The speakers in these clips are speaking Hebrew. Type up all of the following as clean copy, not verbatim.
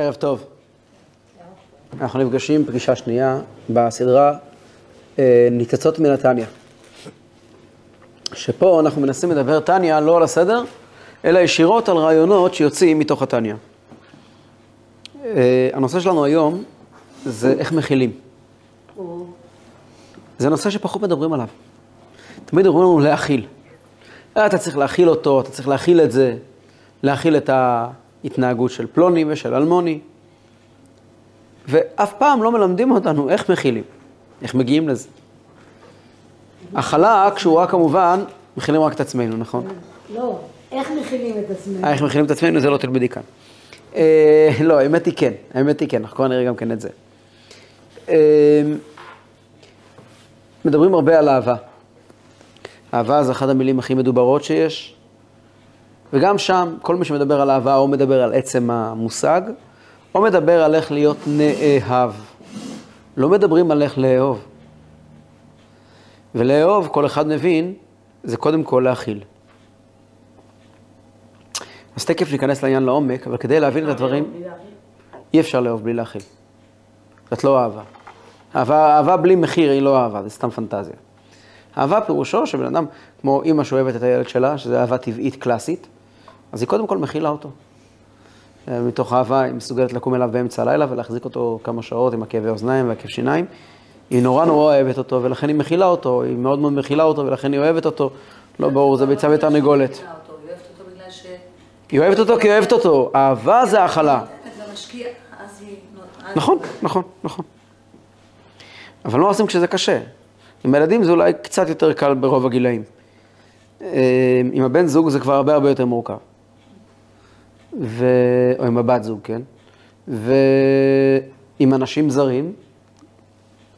ערב טוב. אנחנו נפגשים פגישה שנייה בסדרה ניצוצות מן התניא. שפה אנחנו מנסים לדבר תניא לא על הסדר, אלא ישירות על רעיונות שיוצאים מתוך התניא. הנושא שלנו היום זה איך מכילים. זה נושא שפחות מדברים עליו. תמיד אומרים לנו להכיל. אתה צריך להכיל אותו, אתה צריך להכיל את זה, להכיל את ההתנהגות של פלוני ושל אלמוני. ואף פעם לא מלמדים אותנו איך מכילים, איך מגיעים לזה. הכלה כשורה כמובן, מכילים רק את עצמנו, נכון? לא, איך מכילים את עצמנו? איך מכילים את עצמנו זה לא תלמדי כאן. לא, האמת היא כן, אנחנו כבר נראה גם כן את זה. מדברים הרבה על אהבה. אהבה זה אחת המילים הכי מדוברות שיש. וגם שם, כל מי שמדבר על אהבה או מדבר על עצם המושג, או מדבר על איך להיות נאהב. לא מדברים על איך לאהוב. ולאהוב, כל אחד מבין, זה קודם כל להכיל. אז תקף ניכנס לעניין לעומק, אבל כדי להבין את הדברים, אי אפשר לאהוב בלי להכיל. זאת לא אהבה. אהבה בלי מחיר היא לא אהבה, זה סתם פנטזיה. אהבה פירושו שבן אדם, כמו אמא שאוהבת את הילד שלה, שזו אהבה טבעית קלאסית, אז היא קודם כל מכילה אותו. מתוך אהבה היא מסוגלת לקום אליו באמצע הלילה ולהחזיק אותו כמה שעות עם הכאבי אוזניים והכאב שיניים. היא נורא אוהבת אותו ולכן היא מכילה אותו, היא מאוד מאוד מכילה אותו ולכן היא אוהבת אותו. לא ברור, זה ביצה ותרנגולת. היא אוהבת אותו כי אוהבת אותו. אהבה זה האכלה. נכון. אבל לא עושים כשזה קשה. עם הילדים זה אולי קצת יותר קל ברוב הגילאים. עם הבן זוג זה כבר הרבה יותר מורכב. או עם הבת זוג, כן? ועם אנשים זרים,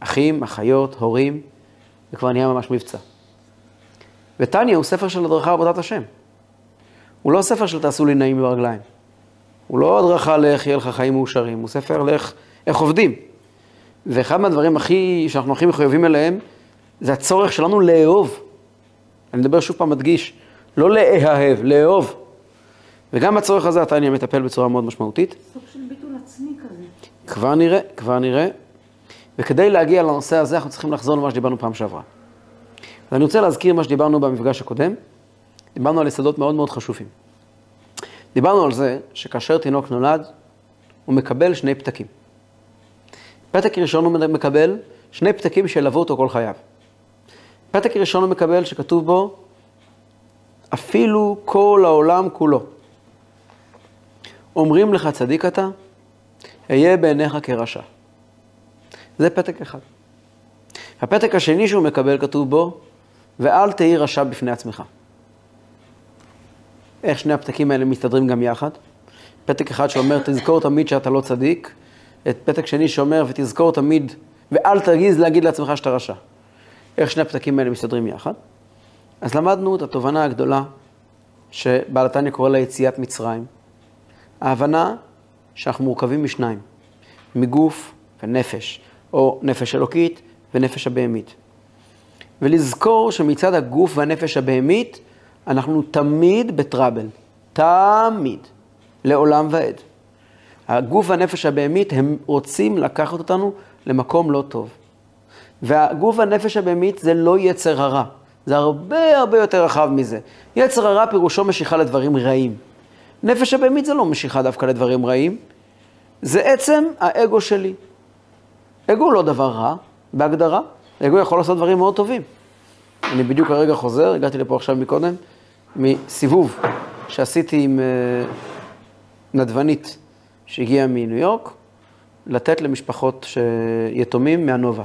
אחים, אחיות, הורים, זה כבר נהיה ממש מבצע. ותניא הוא ספר של הדרכה עבודת השם. הוא לא ספר של תעשו לי נעים ברגליים. הוא לא הדרכה לאיך יהיה לך חיים מאושרים, הוא ספר לאיך עובדים. ואחד מהדברים שאנחנו הכי מחויבים אליהם, זה הצורך שלנו לאהוב. אני מדבר שוב פעם מדגיש, לא לאהב, לאהוב. וגם הצורך הזה התניא מטפל בצורה מאוד משמעותית. סוג של ביטול עצמי כזה. כבר נראה. וכדי להגיע לנושא הזה, אנחנו צריכים לחזור למה שדיברנו פעם שעברה. אז אני רוצה להזכיר מה שדיברנו במפגש הקודם. דיברנו על יסודות מאוד מאוד חשובים. דיברנו על זה שכאשר תינוק נולד, הוא מקבל שני פתקים. פתק ראשון הוא מקבל שני פתקים שילוו אותו כל חייו. פתק ראשון הוא מקבל שכתוב בו, אפילו כל העולם כולו. אומרים לך צדיק אתה, היה בעיניך כרשע. זה פתק אחד. הפתק השני שהוא מקבל כתוב בו, ואל תהי רשע בפני עצמך. איך שני הפתקים האלה מסתדרים גם יחד? פתק אחד שאומר, תזכור תמיד שאתה לא צדיק. את פתק שני שאומר, ותזכור תמיד, ואל תרגיז להגיד לעצמך שאתה רשע. איך שני הפתקים האלה מסתדרים יחד? אז למדנו את התובנה הגדולה שבעל התניא קורא לה יציאת מצרים. ההבנה שאנחנו מורכבים משניים, מגוף ונפש, או נפש אלוקית ונפש הבהמית. ולזכור שמצד הגוף והנפש הבהמית, אנחנו תמיד בטראבל, תמיד, לעולם ועד. הגוף והנפש הבהמית הם רוצים לקחת אותנו למקום לא טוב. והגוף והנפש הבהמית זה לא יצר הרע. זה הרבה יותר רחב מזה. יצר הרע פירושו משיכה לדברים רעים. נפש הבהמית זה לא משיכה דווקא לדברים רעים. זה עצם האגו שלי. אגו הוא לא דבר רע, בהגדרה. אגו יכול לעשות דברים מאוד טובים. אני בדיוק הרגע חוזר, הגעתי לפה עכשיו מקודם, מסיבוב שעשיתי עם נדבנית שהגיעה מניו יורק, לתת למשפחות יתומים מהנובה.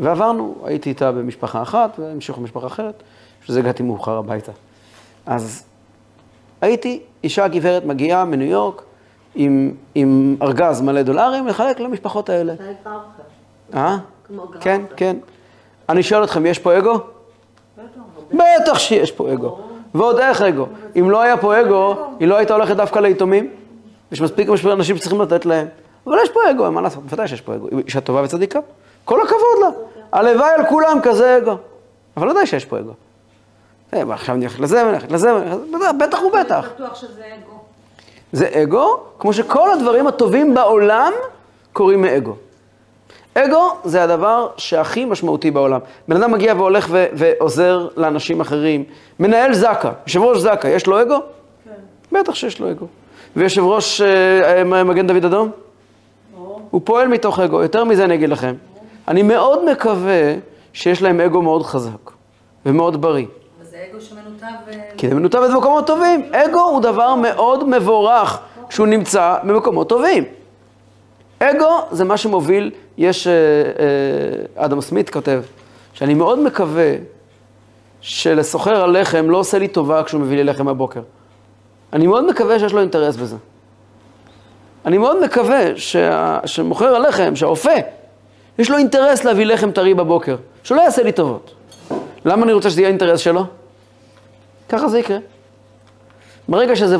ועברנו, הייתי איתה במשפחה אחת, והמשיכו במשפחה אחרת, שזה הגעתי מאוחר הביתה. אז הייתי, אישה גברת מגיעה מניו יורק, עם ארגז מלא דולרים, לחלק למשפחות האלה. כן, כן. אני שואל אתכם, יש פה אגו? בטח שיש פה אגו. ועוד איך אגו. אם לא היה פה אגו, היא לא הייתה הולכת דווקא ליתומים. יש מספיק משפחים אנשים שצריכים לתת להם. אבל יש פה אגו, מה לעשות? בוודאי שיש פה אגו. אישה טובה וצדיקה. כל הכבוד לה. הלוואי על כולם כזה אגו. אבל לא די שיש פה אגו. עכשיו אני הולכת לזה, בטח ובטח. אני בטוח שזה אגו. זה אגו, כמו שכל הדברים הטובים בעולם קוראים מאגו. אגו זה הדבר שהכי משמעותי בעולם. בן אדם מגיע והולך ועוזר לאנשים אחרים. מנהל זק"א, יושב ראש זק"א, יש לו אגו? כן. בטח שיש לו אגו. ויושב ראש מגן דוד אדום? לא. הוא פועל מתוך אגו. יותר מזה אני אגיד לכם. אני מאוד מקווה שיש להם אגו מאוד חזק ומאוד בריא. אבל זה אגו שמנותב... כי זה מנותב את מקומות טובים. אגו הוא דבר מאוד מבורך שהוא נמצא במקומות טובים. אגו זה מה שמוביל, יש אדם סמית כותב, שאני מאוד מקווה שלסוחר הלחם לא עושה לי טובה כשהוא מביא לי לחם הבוקר. אני מאוד מקווה שיש לו אינטרס בזה. אני מאוד מקווה שמוכר הלחם, שהאופה, יש לו אינטרס להביא לחם טרי בבוקר, שלא יעשה לי טובות. למה אני רוצה שזה יהיה אינטרס שלו? ככה זה יקרה. ברגע שזה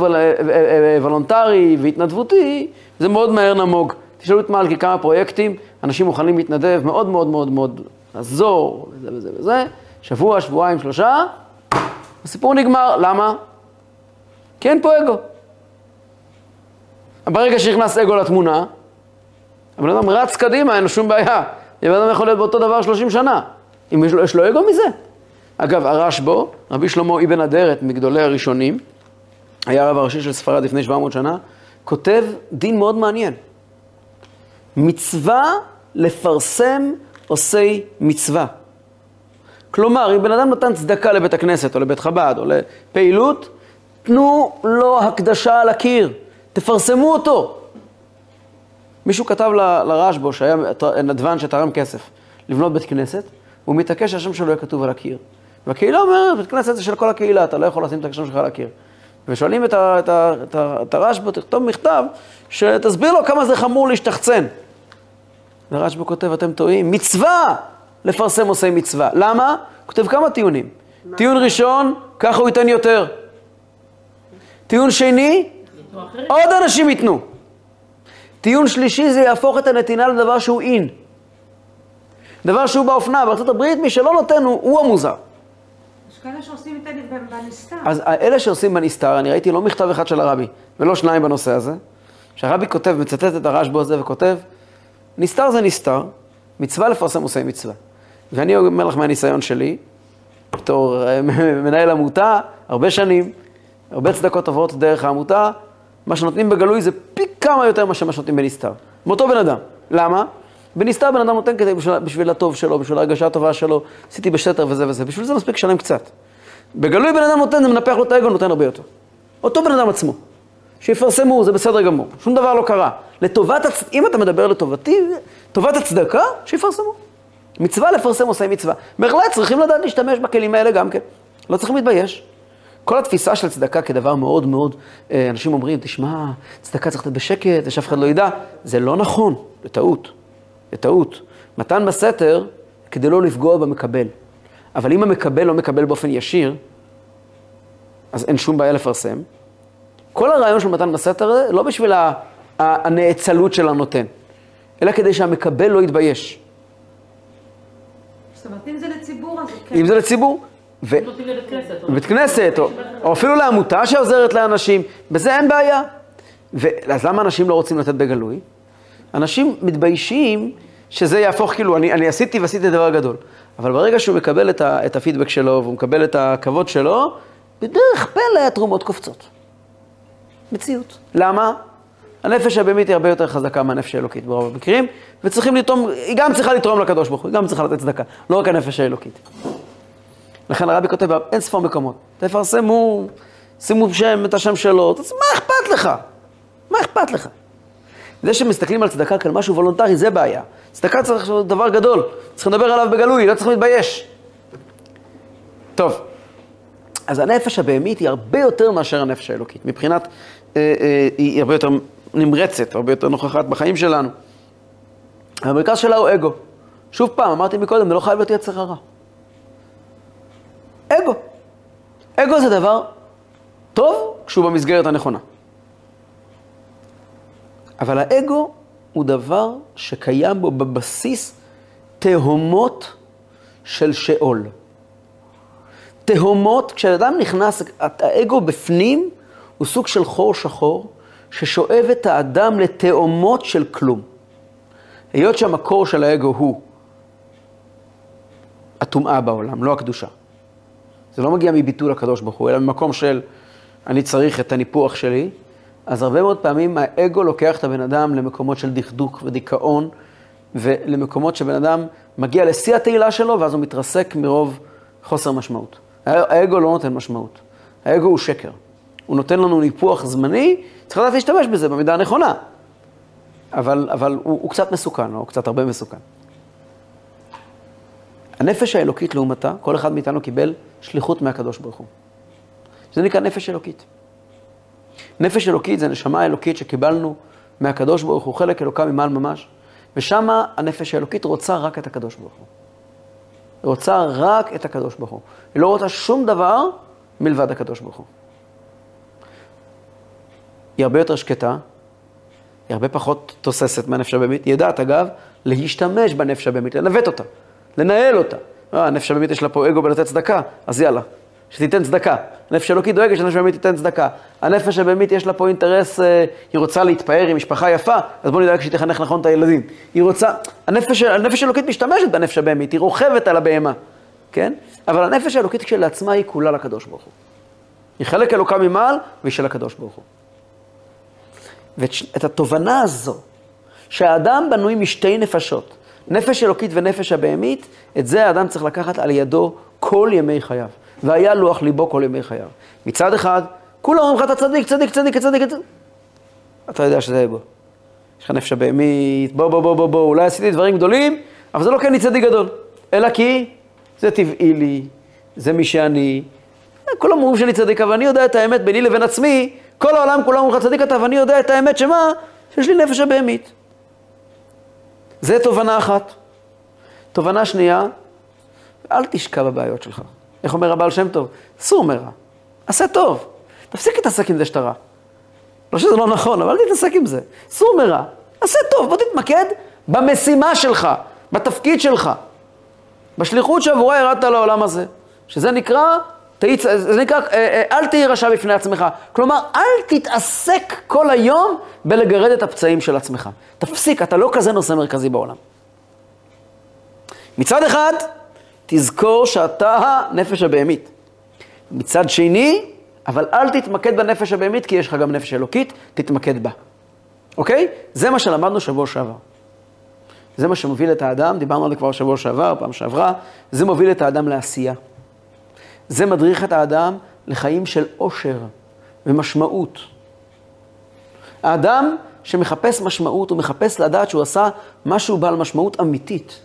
וולונטרי והתנדבותי, זה מאוד מהר נמוג. תשאלו את מלכי כמה פרויקטים, אנשים מוכנים להתנדב, מאוד מאוד מאוד מאוד לעזור, וזה וזה וזה, שבוע, שבועיים, שלושה, הסיפור נגמר. למה? כי אין פה אגו. ברגע שהכנס אגו לתמונה, הבן אדם רץ קדימה, אין לו שום בעיה. הבן אדם יכול להיות באותו דבר 30 שנה. אם יש לו אגו מזה. אגב, הרשב"א, רבי שלמה אבן אדרת, מגדולי הראשונים, היה הרב הראשי של ספרד לפני 700 שנה, כותב דין מאוד מעניין. מצווה לפרסם עושי מצווה. כלומר, אם בן אדם נתן צדקה לבית הכנסת או לבית חב"ד או לפעילות, תנו לו הקדשה על הקיר, תפרסמו אותו. מישהו כתב לרשב"א שהיה נדבן שתרם כסף לבנות בית כנסת, הוא מתעקש שהשם שלו יהיה כתוב על הקיר. והקהילה אומרת, בית כנסת זה של כל הקהילה, אתה לא יכול לשים את השם שלך על הקיר. ושואלים את הרשב"א, תכתוב מכתב, שתסביר לו כמה זה חמור להשתחצן. הרשב"א כותב, אתם טועים, מצווה לפרסם עושי מצווה. למה? כותב כמה טיעונים. טיעון ראשון, ככה הוא ייתן יותר. טיעון שני, עוד אנשים ייתנו. טיעון שלישי, זה יהפוך את הנתינה לדבר שהוא אין. דבר שהוא באופנה, בארצות הברית, מי שלא נותן הוא המוזר. כאלה שעושים בנסתר. אז אלה שעושים בנסתר, אני ראיתי לא מכתב אחד של הרבי, ולא שניים בנושא הזה, שהרבי כותב, מצטט את הרשב"א הזה וכותב, נסתר זה נסתר, מצווה לפרסם עושי מצווה. ואני אומר לך מהניסיון שלי, בתור מנהל עמותה, הרבה שנים, הרבה צדקות עוברות דרך העמותה, מה שנותנים בגלוי זה פי כמה יותר מה שנותנים בנסתר. מאותו בן אדם. למה? בנסתר בן אדם נותן כדי בשביל הטוב שלו, בשביל הרגשה הטובה שלו, עשיתי בשטר וזה וזה, בשביל זה מספיק שלם קצת. בגלוי בן אדם נותן, זה מנפח לו את האגו, נותן הרבה יותר. אותו בן אדם עצמו, שיפרסמו, זה בסדר גמור, שום דבר לא קרה. לטובת, אם אתה מדבר לטובתי, טובת הצדקה, שיפרסמו. מצווה לפרסם עושי מצווה. בהחלט צריכים לדעת להשתמש בכלים האלה גם כן. לא צריכים להתבייש. כל התפיסה של צדקה כדבר מאוד מאוד, אנשים אומרים, תשמע, צדקה צריך לתת בשקט, ושאף אחד לא ידע. זה לא נכון, זה טעות. בטעות. מתן בסתר כדי לא לפגוע במקבל. אבל אם המקבל לא מקבל באופן ישיר, אז אין שום בעיה לפרסם. כל הרעיון של מתן בסתר לא בשביל הנאצלות של הנותן, אלא כדי שהמקבל לא יתבייש. זאת אומרת, אם זה לציבור, אז כן. אם זה לציבור. נותנים לבית כנסת, או אפילו לעמותה שעוזרת לאנשים, בזה אין בעיה. אז למה אנשים לא רוצים לתת בגלוי? אנשים מתביישים שזה יהפוך, כאילו, אני עשיתי דבר גדול. אבל ברגע שהוא מקבל את הפידבק שלו, והוא מקבל את הכבוד שלו, בדרך פלא התרומות קופצות. מציאות. למה? הנפש הבאמית היא הרבה יותר חזקה מהנפש האלוקית ברוב המקרים, וצריכים לתרום, היא גם צריכה לתרום לקדוש ברוך הוא, היא גם צריכה לתת צדקה, לא רק הנפש האלוקית. לכן הרבי כותב, אין ספור מקומות. תפרסמו, שימו שם, את השם שלו, מה אכפת לך? מה אכפת לך? זה שמסתכלים על צדקה כאל משהו וולונטרי, זה בעיה. צדקה צריך להיות דבר גדול, צריך לדבר עליו בגלוי, לא צריך להתבייש. טוב, אז הנפש הבהמית היא הרבה יותר מאשר הנפש האלוקית. מבחינת, היא הרבה יותר נמרצת, הרבה יותר נוכחת בחיים שלנו. המרכז שלה הוא אגו. שוב פעם, אמרתי מקודם, זה לא חייב להיות יצר הרע. אגו. אגו זה דבר טוב כשהוא במסגרת הנכונה. אבל האגו הוא דבר שקיים בו בבסיס תהומות של שאול. תהומות, כשאדם נכנס, האגו בפנים הוא סוג של חור שחור ששואב את האדם לתאומות של כלום. היות שהמקור של האגו הוא הטומאה בעולם, לא הקדושה. זה לא מגיע מביטול הקדוש ברוך הוא, אלא ממקום של אני צריך את הניפוח שלי, אז הרבה מאוד פעמים האגו לוקח את הבן אדם למקומות של דכדוך ודיכאון, ולמקומות שבן אדם מגיע לשיא התהילה שלו, ואז הוא מתרסק מרוב חוסר משמעות. האגו לא נותן משמעות. האגו הוא שקר. הוא נותן לנו ניפוח זמני, צריך לדעת להשתמש בזה במידה הנכונה. אבל הוא קצת מסוכן, או קצת הרבה מסוכן. הנפש האלוקית לעומתה, כל אחד מאיתנו קיבל שליחות מהקדוש ברוך הוא. זה נקרא נפש אלוקית. נפש אלוקית זה נשמה אלוקית שקיבלנו מהקדוש ברוך הוא, חלק אלוקה ממעל ממש, ושמה הנפש האלוקית רוצה רק את הקדוש ברוך הוא. היא רוצה רק את הקדוש ברוך הוא. היא לא רוצה שום דבר מלבד הקדוש ברוך הוא. היא הרבה יותר שקטה, היא הרבה פחות תוססת מהנפש הבהמית. היא יודעת, אגב, להשתמש בנפש הבהמית, לנווט אותה, לנהל אותה. הנפש הבהמית יש לה פה אגו בלתת צדקה, אז יאללה, שתיתן צדקה. הנפש האלוקית דואגת שהנפש הבהמית תיתן צדקה. הנפש הבהמית יש לה פה אינטרס, היא רוצה להתפאר, היא משפחה יפה, אז בוא נדאג שהיא תחנך נכון את הילדים. היא רוצה, הנפש האלוקית משתמשת בנפש הבהמית, היא רוכבת על הבהמה, כן? אבל הנפש האלוקית כשלעצמה היא כולה לקדוש ברוך הוא. היא חלק אלוקה ממעל והיא של הקדוש ברוך הוא. ואת התובנה הזו, שהאדם בנוי משתי נפשות, נפש אלוקית ונפש הבהמית, את זה האדם צריך לקחת על ידו כל ימי חייו. והיה לוח ליבו כל ימי חייו. מצד אחד, כולם אומרים לך, אתה צדיק, צדיק, צדיק, צדיק, צדיק. אתה יודע שזה אגו. יש לך נפש הבהמית, בוא, אולי עשיתי דברים גדולים, אבל זה לא כן לי צדיק גדול. אלא כי זה טבעי לי, זה מי שאני. כולם אומרים שאני צדיק, אבל אני יודע את האמת ביני לבין עצמי, כל העולם כולם אומרים לך צדיק אתה, ואני יודע את האמת שמה? שיש לי נפש הבהמית. זה תובנה אחת. תובנה שנייה, אל תשקע בבעיות שלך. איך אומר הבעל שם טוב? סור מרע. עשה טוב. תפסיק להתעסק עם זה שאתה רע. לא שזה לא נכון, אבל אל תתעסק עם זה. סור מרע. עשה טוב. בוא תתמקד במשימה שלך, בתפקיד שלך, בשליחות שעבורה ירדת לעולם הזה. שזה נקרא... זה נקרא, אל תירשע בפני עצמך. כלומר, אל תתעסק כל היום בלגרד את הפצעים של עצמך. תפסיק, אתה לא כזה נושא מרכזי בעולם. מצד אחד, תזכור שאתה הנפש הבהמית. מצד שני, אבל אל תתמקד בנפש הבהמית, כי יש לך גם נפש אלוקית, תתמקד בה. אוקיי? זה מה שלמדנו שבוע שעבר. זה מה שמוביל את האדם, דיברנו על זה כבר שבוע שעבר, פעם שעברה, זה מוביל את האדם לעשייה. זה מדריך את האדם לחיים של עושר ומשמעות. האדם שמחפש משמעות, הוא מחפש לדעת שהוא עשה משהו בעל משמעות אמיתית.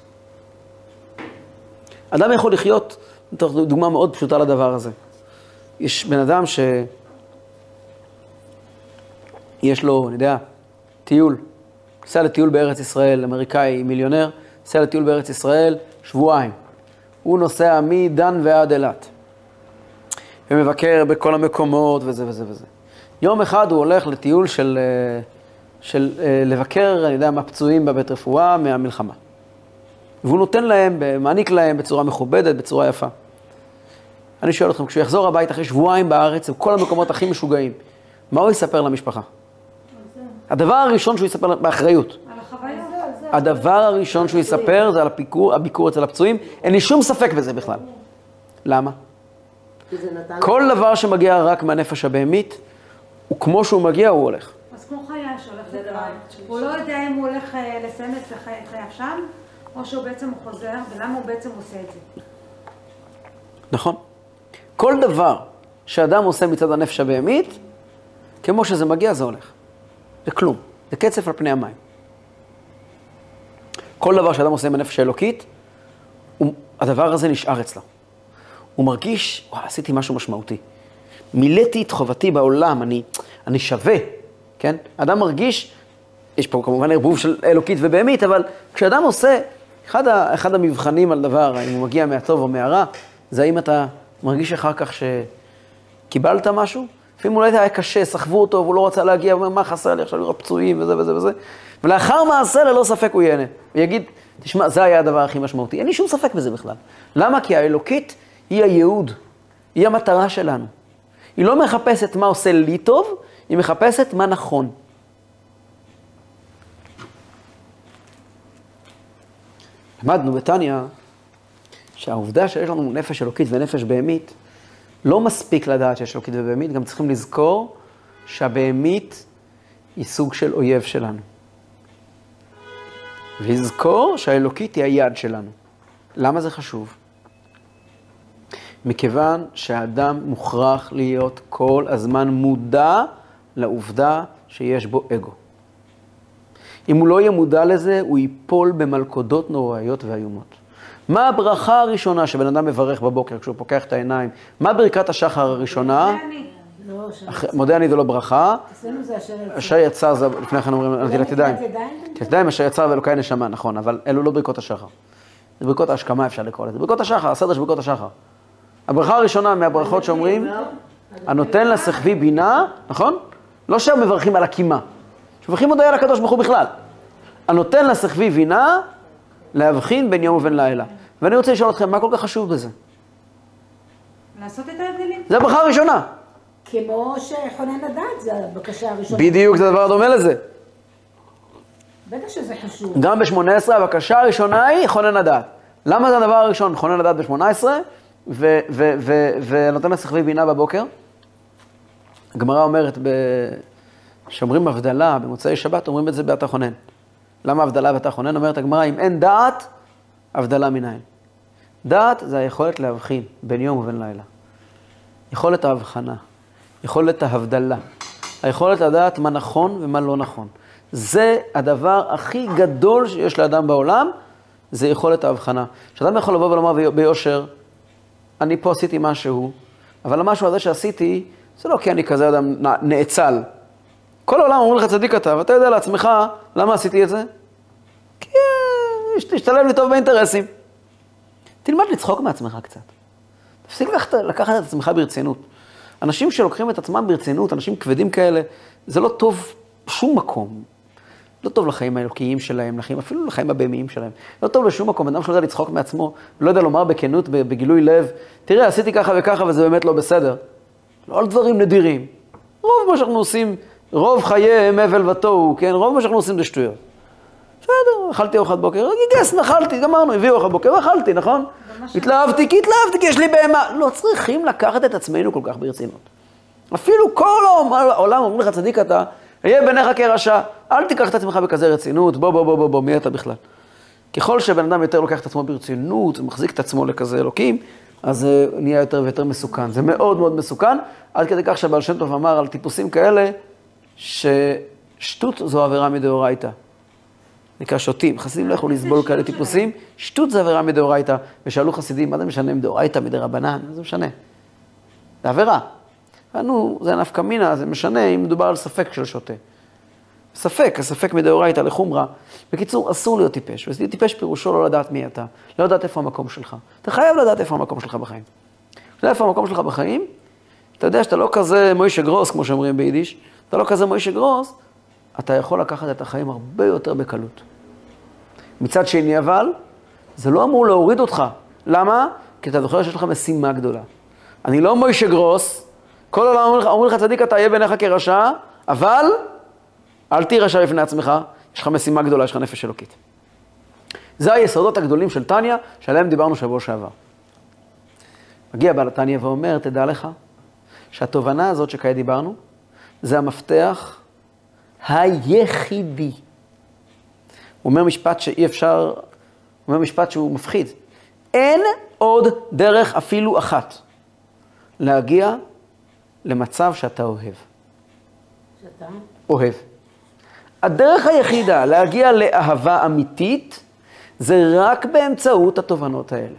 אדם יכול לחיות, דוגמה מאוד פשוטה לדבר הזה. יש בן אדם שיש לו, אני יודע, טיול. עשה לטיול בארץ ישראל, אמריקאי מיליונר, עשה לטיול בארץ ישראל שבועיים. הוא נוסע מדן ועד אלת. ומבקר בכל המקומות, וזה וזה וזה. יום אחד הוא הולך לטיול של לבקר, אני יודע, מהפצועים בבית רפואה, מהמלחמה. והוא נותן להם, מעניק להם בצורה מכובדת, בצורה יפה. אני שואל אתכם, כשהוא יחזור הבית אחרי שבועיים בארץ, וכל המקומות הכי משוגעים, מה הוא יספר למשפחה? הדבר הראשון שהוא יספר, באחריות. הדבר הראשון שהוא יספר זה על הביקור אצל הפצועים. אין לי שום ספק בזה בכלל. למה? כל דבר שמגיע רק מהנפש הבהמית, וכמו שהוא מגיע, הוא הולך. אז כמו חיה שהולך לדבר. הוא לא יודע אם הוא הולך לסיים את חייו שם, או שהוא בעצם חוזר, ולמה הוא בעצם עושה את זה. נכון. כל דבר שאדם עושה מצד הנפש הבהמית, כמו שזה מגיע, זה הולך. זה כלום. זה קצף על פני המים. כל דבר שאדם עושה מהנפש האלוקית, הדבר הזה נשאר אצלו. הוא מרגיש, וואו, עשיתי משהו משמעותי. מילאתי את חובתי בעולם, אני שווה, כן? אדם מרגיש, יש פה כמובן ערבוב של אלוקית ובהמית, אבל כשאדם עושה, אחד המבחנים על דבר, אם הוא מגיע מהטוב או מהרע, זה האם אתה מרגיש אחר כך שקיבלת משהו? לפעמים אולי היה קשה, סחבו אותו, והוא לא רצה להגיע, מה חסר לי עכשיו לראות פצועים וזה וזה וזה. ולאחר מעשה, ללא ספק הוא ייהנה. הוא יגיד, תשמע, זה היה הדבר הכי משמעותי. אין לי שום ספק בזה בכלל. למה? כי האלוקית היא הייעוד, היא המטרה שלנו. היא לא מחפשת מה עושה לי טוב, היא מחפשת מה נכון. למדנו בתניא שהעובדה שיש לנו נפש אלוקית ונפש בהמית, לא מספיק לדעת שיש אלוקית ובהמית, גם צריכים לזכור שהבהמית היא סוג של אויב שלנו. ולזכור שהאלוקית היא היד שלנו. למה זה חשוב? מכיוון שהאדם מוכרח להיות כל הזמן מודע לעובדה שיש בו אגו. אם הוא לא יהיה מודע לזה, הוא ייפול במלכודות נוראיות ואיומות. מה הברכה הראשונה שבן אדם מברך בבוקר כשהוא פוקח את העיניים? מה ברכת השחר הראשונה? מודה אני זה לא ברכה. אשר יצא, לפני כן אומרים, נטילת ידיים. נטילת ידיים, אשר יצא ואלוקי נשמה, נכון, אבל אלו לא ברכות השחר. זה ברכות ההשכמה אפשר לקרוא לזה. ברכות השחר, הסדר של ברכות השחר. הברכה הראשונה מהברכות שאומרים, הנותן לשכבי בינה, נכון? לא שם מברכים על הקימה. שמברכים עוד היה לקדוש ברוך הוא בכלל. הנותן לשכבי בינה, להבחין בין יום ובין לילה. ואני רוצה לשאול אתכם, מה כל כך חשוב בזה? לעשות את ההבדלים. זה הברכה הראשונה. כמו שחונן לדעת, זה הבקשה הראשונה. בדיוק, זה דבר דומה לזה. בטח שזה חשוב. גם ב-18 הבקשה הראשונה היא חונן לדעת. למה זה הדבר הראשון? חונן לדעת ב-18 ונותן לשכבי בינה בבוקר. הגמרא אומרת, כשאומרים הבדלה במוצאי שבת, אומרים את זה באתה חונן. למה הבדלה ואתה חונן? אומרת הגמרא, אם אין דעת, הבדלה מניין. דעת זה היכולת להבחין בין יום ובין לילה. יכולת ההבחנה, יכולת ההבדלה, היכולת לדעת מה נכון ומה לא נכון. זה הדבר הכי גדול שיש לאדם בעולם, זה יכולת ההבחנה. שאדם יכול לבוא ולומר ביושר, אני פה עשיתי משהו, אבל המשהו הזה שעשיתי, זה לא כי אני כזה אדם נאצל. כל העולם אומר לך צדיק אתה, ואתה יודע לעצמך, למה עשיתי את זה? כי השתלב לי טוב באינטרסים. תלמד לצחוק מעצמך קצת. תפסיק לקחת את עצמך ברצינות. אנשים שלוקחים את עצמם ברצינות, אנשים כבדים כאלה, זה לא טוב בשום מקום. לא טוב לחיים האלוקיים שלהם, לחיים, אפילו לחיים הבהמיים שלהם. לא טוב לשום מקום, אדם שלא יודע לצחוק מעצמו, לא יודע לומר בכנות, בגילוי לב, תראה, עשיתי ככה וככה וזה באמת לא בסדר. לא על דברים נדירים. רוב מה שאנחנו עושים, רוב חייהם אבל ותוהו, כן? רוב מה שאנחנו עושים זה שטויות. בסדר, אכלתי ארוחת בוקר, גיגס, נחלתי, גמרנו, הביאו ארוחת בוקר, ואכלתי, נכון? התלהבתי, יש לי בהמה. לא צריכים לקחת את עצמנו כל כך ברצינות. אפילו כל העולם אומרים לך צדיק אתה, היה בניך כרשע, אל תיקח את עצמך בכזה רצינות, בוא, מי אתה בכלל? ככל שבן אדם יותר לוקח את עצמו ברצינות, מחזיק את עצמו לכזה אלוקים, אז זה נהיה יותר ויותר מסוכן. זה מאוד מאוד מסוכן, עד כדי כך שבעל שם טוב אמר על טיפוסים כאלה, ששטות זו עבירה מדאורייתא. נקרא שוטים, חסידים לא יכולו לסבול כאלה טיפוסים, שטות זו עבירה מדאורייתא, ושאלו חסידים, מה זה משנה מדאורייתא, מדרבנן? מה זה משנה? זה עבירה. ואנו, זה נפקא מינה, זה משנה אם מדובר על ספק של שוטה. ספק, הספק מדאורייתא לחומרה. בקיצור, אסור להיות טיפש. וטיפש פירושו לא לדעת מי אתה, לא לדעת איפה המקום שלך. אתה חייב לדעת איפה המקום שלך בחיים. אתה יודע איפה המקום שלך בחיים? אתה יודע שאתה לא כזה מוישה גרוס, כמו שאומרים ביידיש, אתה לא כזה מוישה גרוס, אתה יכול לקחת את החיים הרבה יותר בקלות. מצד שני, אבל, זה לא אמור להוריד אותך. למה? כי אתה זוכר שיש לך משימה גדולה. אני לא מוישה גרוס, כל העולם אומר לך צדיק, אתה יהיה בעיניך כרשע, אבל אל תהיה רשע לפני עצמך, יש לך משימה גדולה, יש לך נפש אלוקית. זה היסודות הגדולים של תניא, שעליהם דיברנו שבוע שעבר. מגיע בעל התניא ואומר, תדע לך, שהתובנה הזאת שכעת דיברנו, זה המפתח היחידי. הוא אומר משפט שאי אפשר, הוא אומר משפט שהוא מפחיד. אין עוד דרך אפילו אחת להגיע למצב שאתה אוהב. שאתה? אוהב. הדרך היחידה להגיע לאהבה אמיתית, זה רק באמצעות התובנות האלה.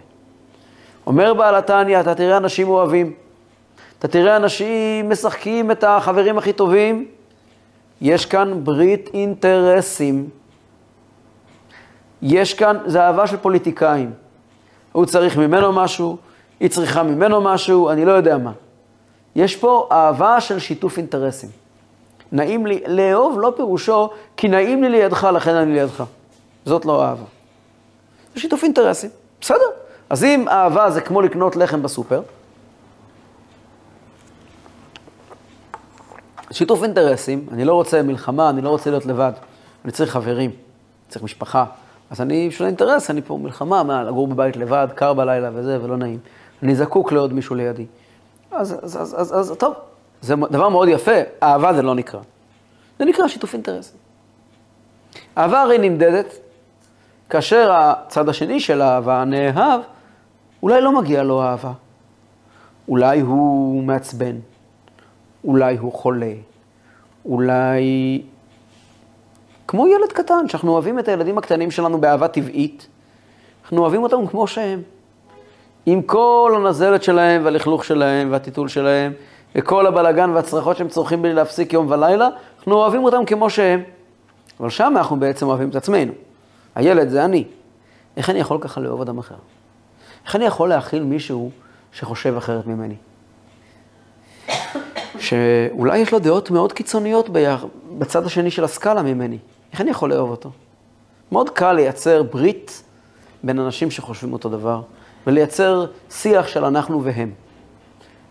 אומר בעל התניא, אתה תראה אנשים אוהבים. אתה תראה אנשים משחקים את החברים הכי טובים, יש כאן ברית אינטרסים. יש כאן, זה אהבה של פוליטיקאים. הוא צריך ממנו משהו, היא צריכה ממנו משהו, אני לא יודע מה. יש פה אהבה של שיתוף אינטרסים. נעים לי, לאהוב לא פירושו, כי נעים לי לידך, לכן אני לידך. זאת לא אהבה. זה שיתוף אינטרסים, בסדר. אז אם אהבה זה כמו לקנות לחם בסופר, שיתוף אינטרסים, אני לא רוצה מלחמה, אני לא רוצה להיות לבד, אני צריך חברים, צריך משפחה. אז אני שונה אינטרס, אני פה מלחמה, מה, לגור בבית לבד, קר בלילה וזה, ולא נעים. אני זקוק לעוד מישהו לידי. אז טוב, זה דבר מאוד יפה, אהבה זה לא נקרא. זה נקרא שיתוף אינטרסים. אהבה הרי נמדדת, כאשר הצד השני של האהבה, הנאהב, אולי לא מגיע לו אהבה. אולי הוא מעצבן, אולי הוא חולה, אולי... כמו ילד קטן, שאנחנו אוהבים את הילדים הקטנים שלנו באהבה טבעית, אנחנו אוהבים אותם כמו שהם. עם כל הנזלת שלהם והלכלוך שלהם והטיטול שלהם, וכל הבלגן והצרחות שהם צורכים בלי להפסיק יום ולילה, אנחנו אוהבים אותם כמו שהם. אבל שם אנחנו בעצם אוהבים את עצמנו. הילד זה אני. איך אני יכול ככה לאהוב אדם אחר? איך אני יכול להכיל מישהו שחושב אחרת ממני? שאולי יש לו דעות מאוד קיצוניות בצד השני של הסקאלה ממני. איך אני יכול לאהוב אותו? מאוד קל לייצר ברית בין אנשים שחושבים אותו דבר, ולייצר שיח של אנחנו והם.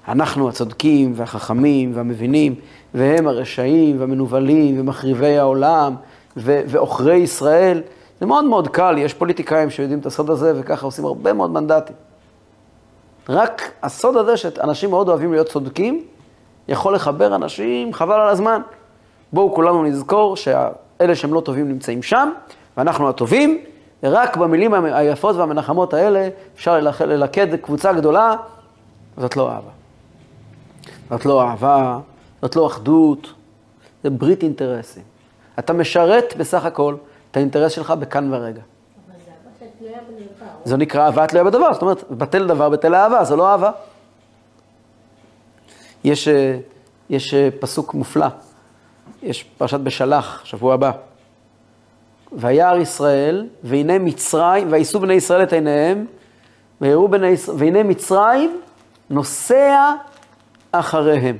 אנחנו הצודקים והחכמים והמבינים, והם הרשעים והמנובלים ומחריבי העולם ואוכרי ישראל. זה מאוד מאוד קל, יש פוליטיקאים שיודעים את הסוד הזה, וככה עושים הרבה מאוד מנדטים. רק הסוד הזה שאנשים מאוד אוהבים להיות צודקים, יכול לחבר אנשים, חבל על הזמן. בואו כולנו נזכור שאלה שהם לא טובים נמצאים שם, ואנחנו הטובים, רק במילים היפות והמנחמות האלה אפשר ללכד קבוצה גדולה, זאת לא אהבה. זאת לא אהבה, זאת לא אחדות, זה ברית אינטרסים. אתה משרת בסך הכל את האינטרס שלך בכאן ורגע. אבל זה אהבה שתלויה בדבר. זו נקרא אהבה תלויה בדבר, זאת אומרת, בטל דבר, בטל אהבה, זו לא אהבה. יש פסוק מופלא, יש פרשת בשלח, שבוע הבא. וירא ישראל, והנה מצרים, ויישאו בני ישראל את עיניהם, והנה מצרים נוסע אחריהם.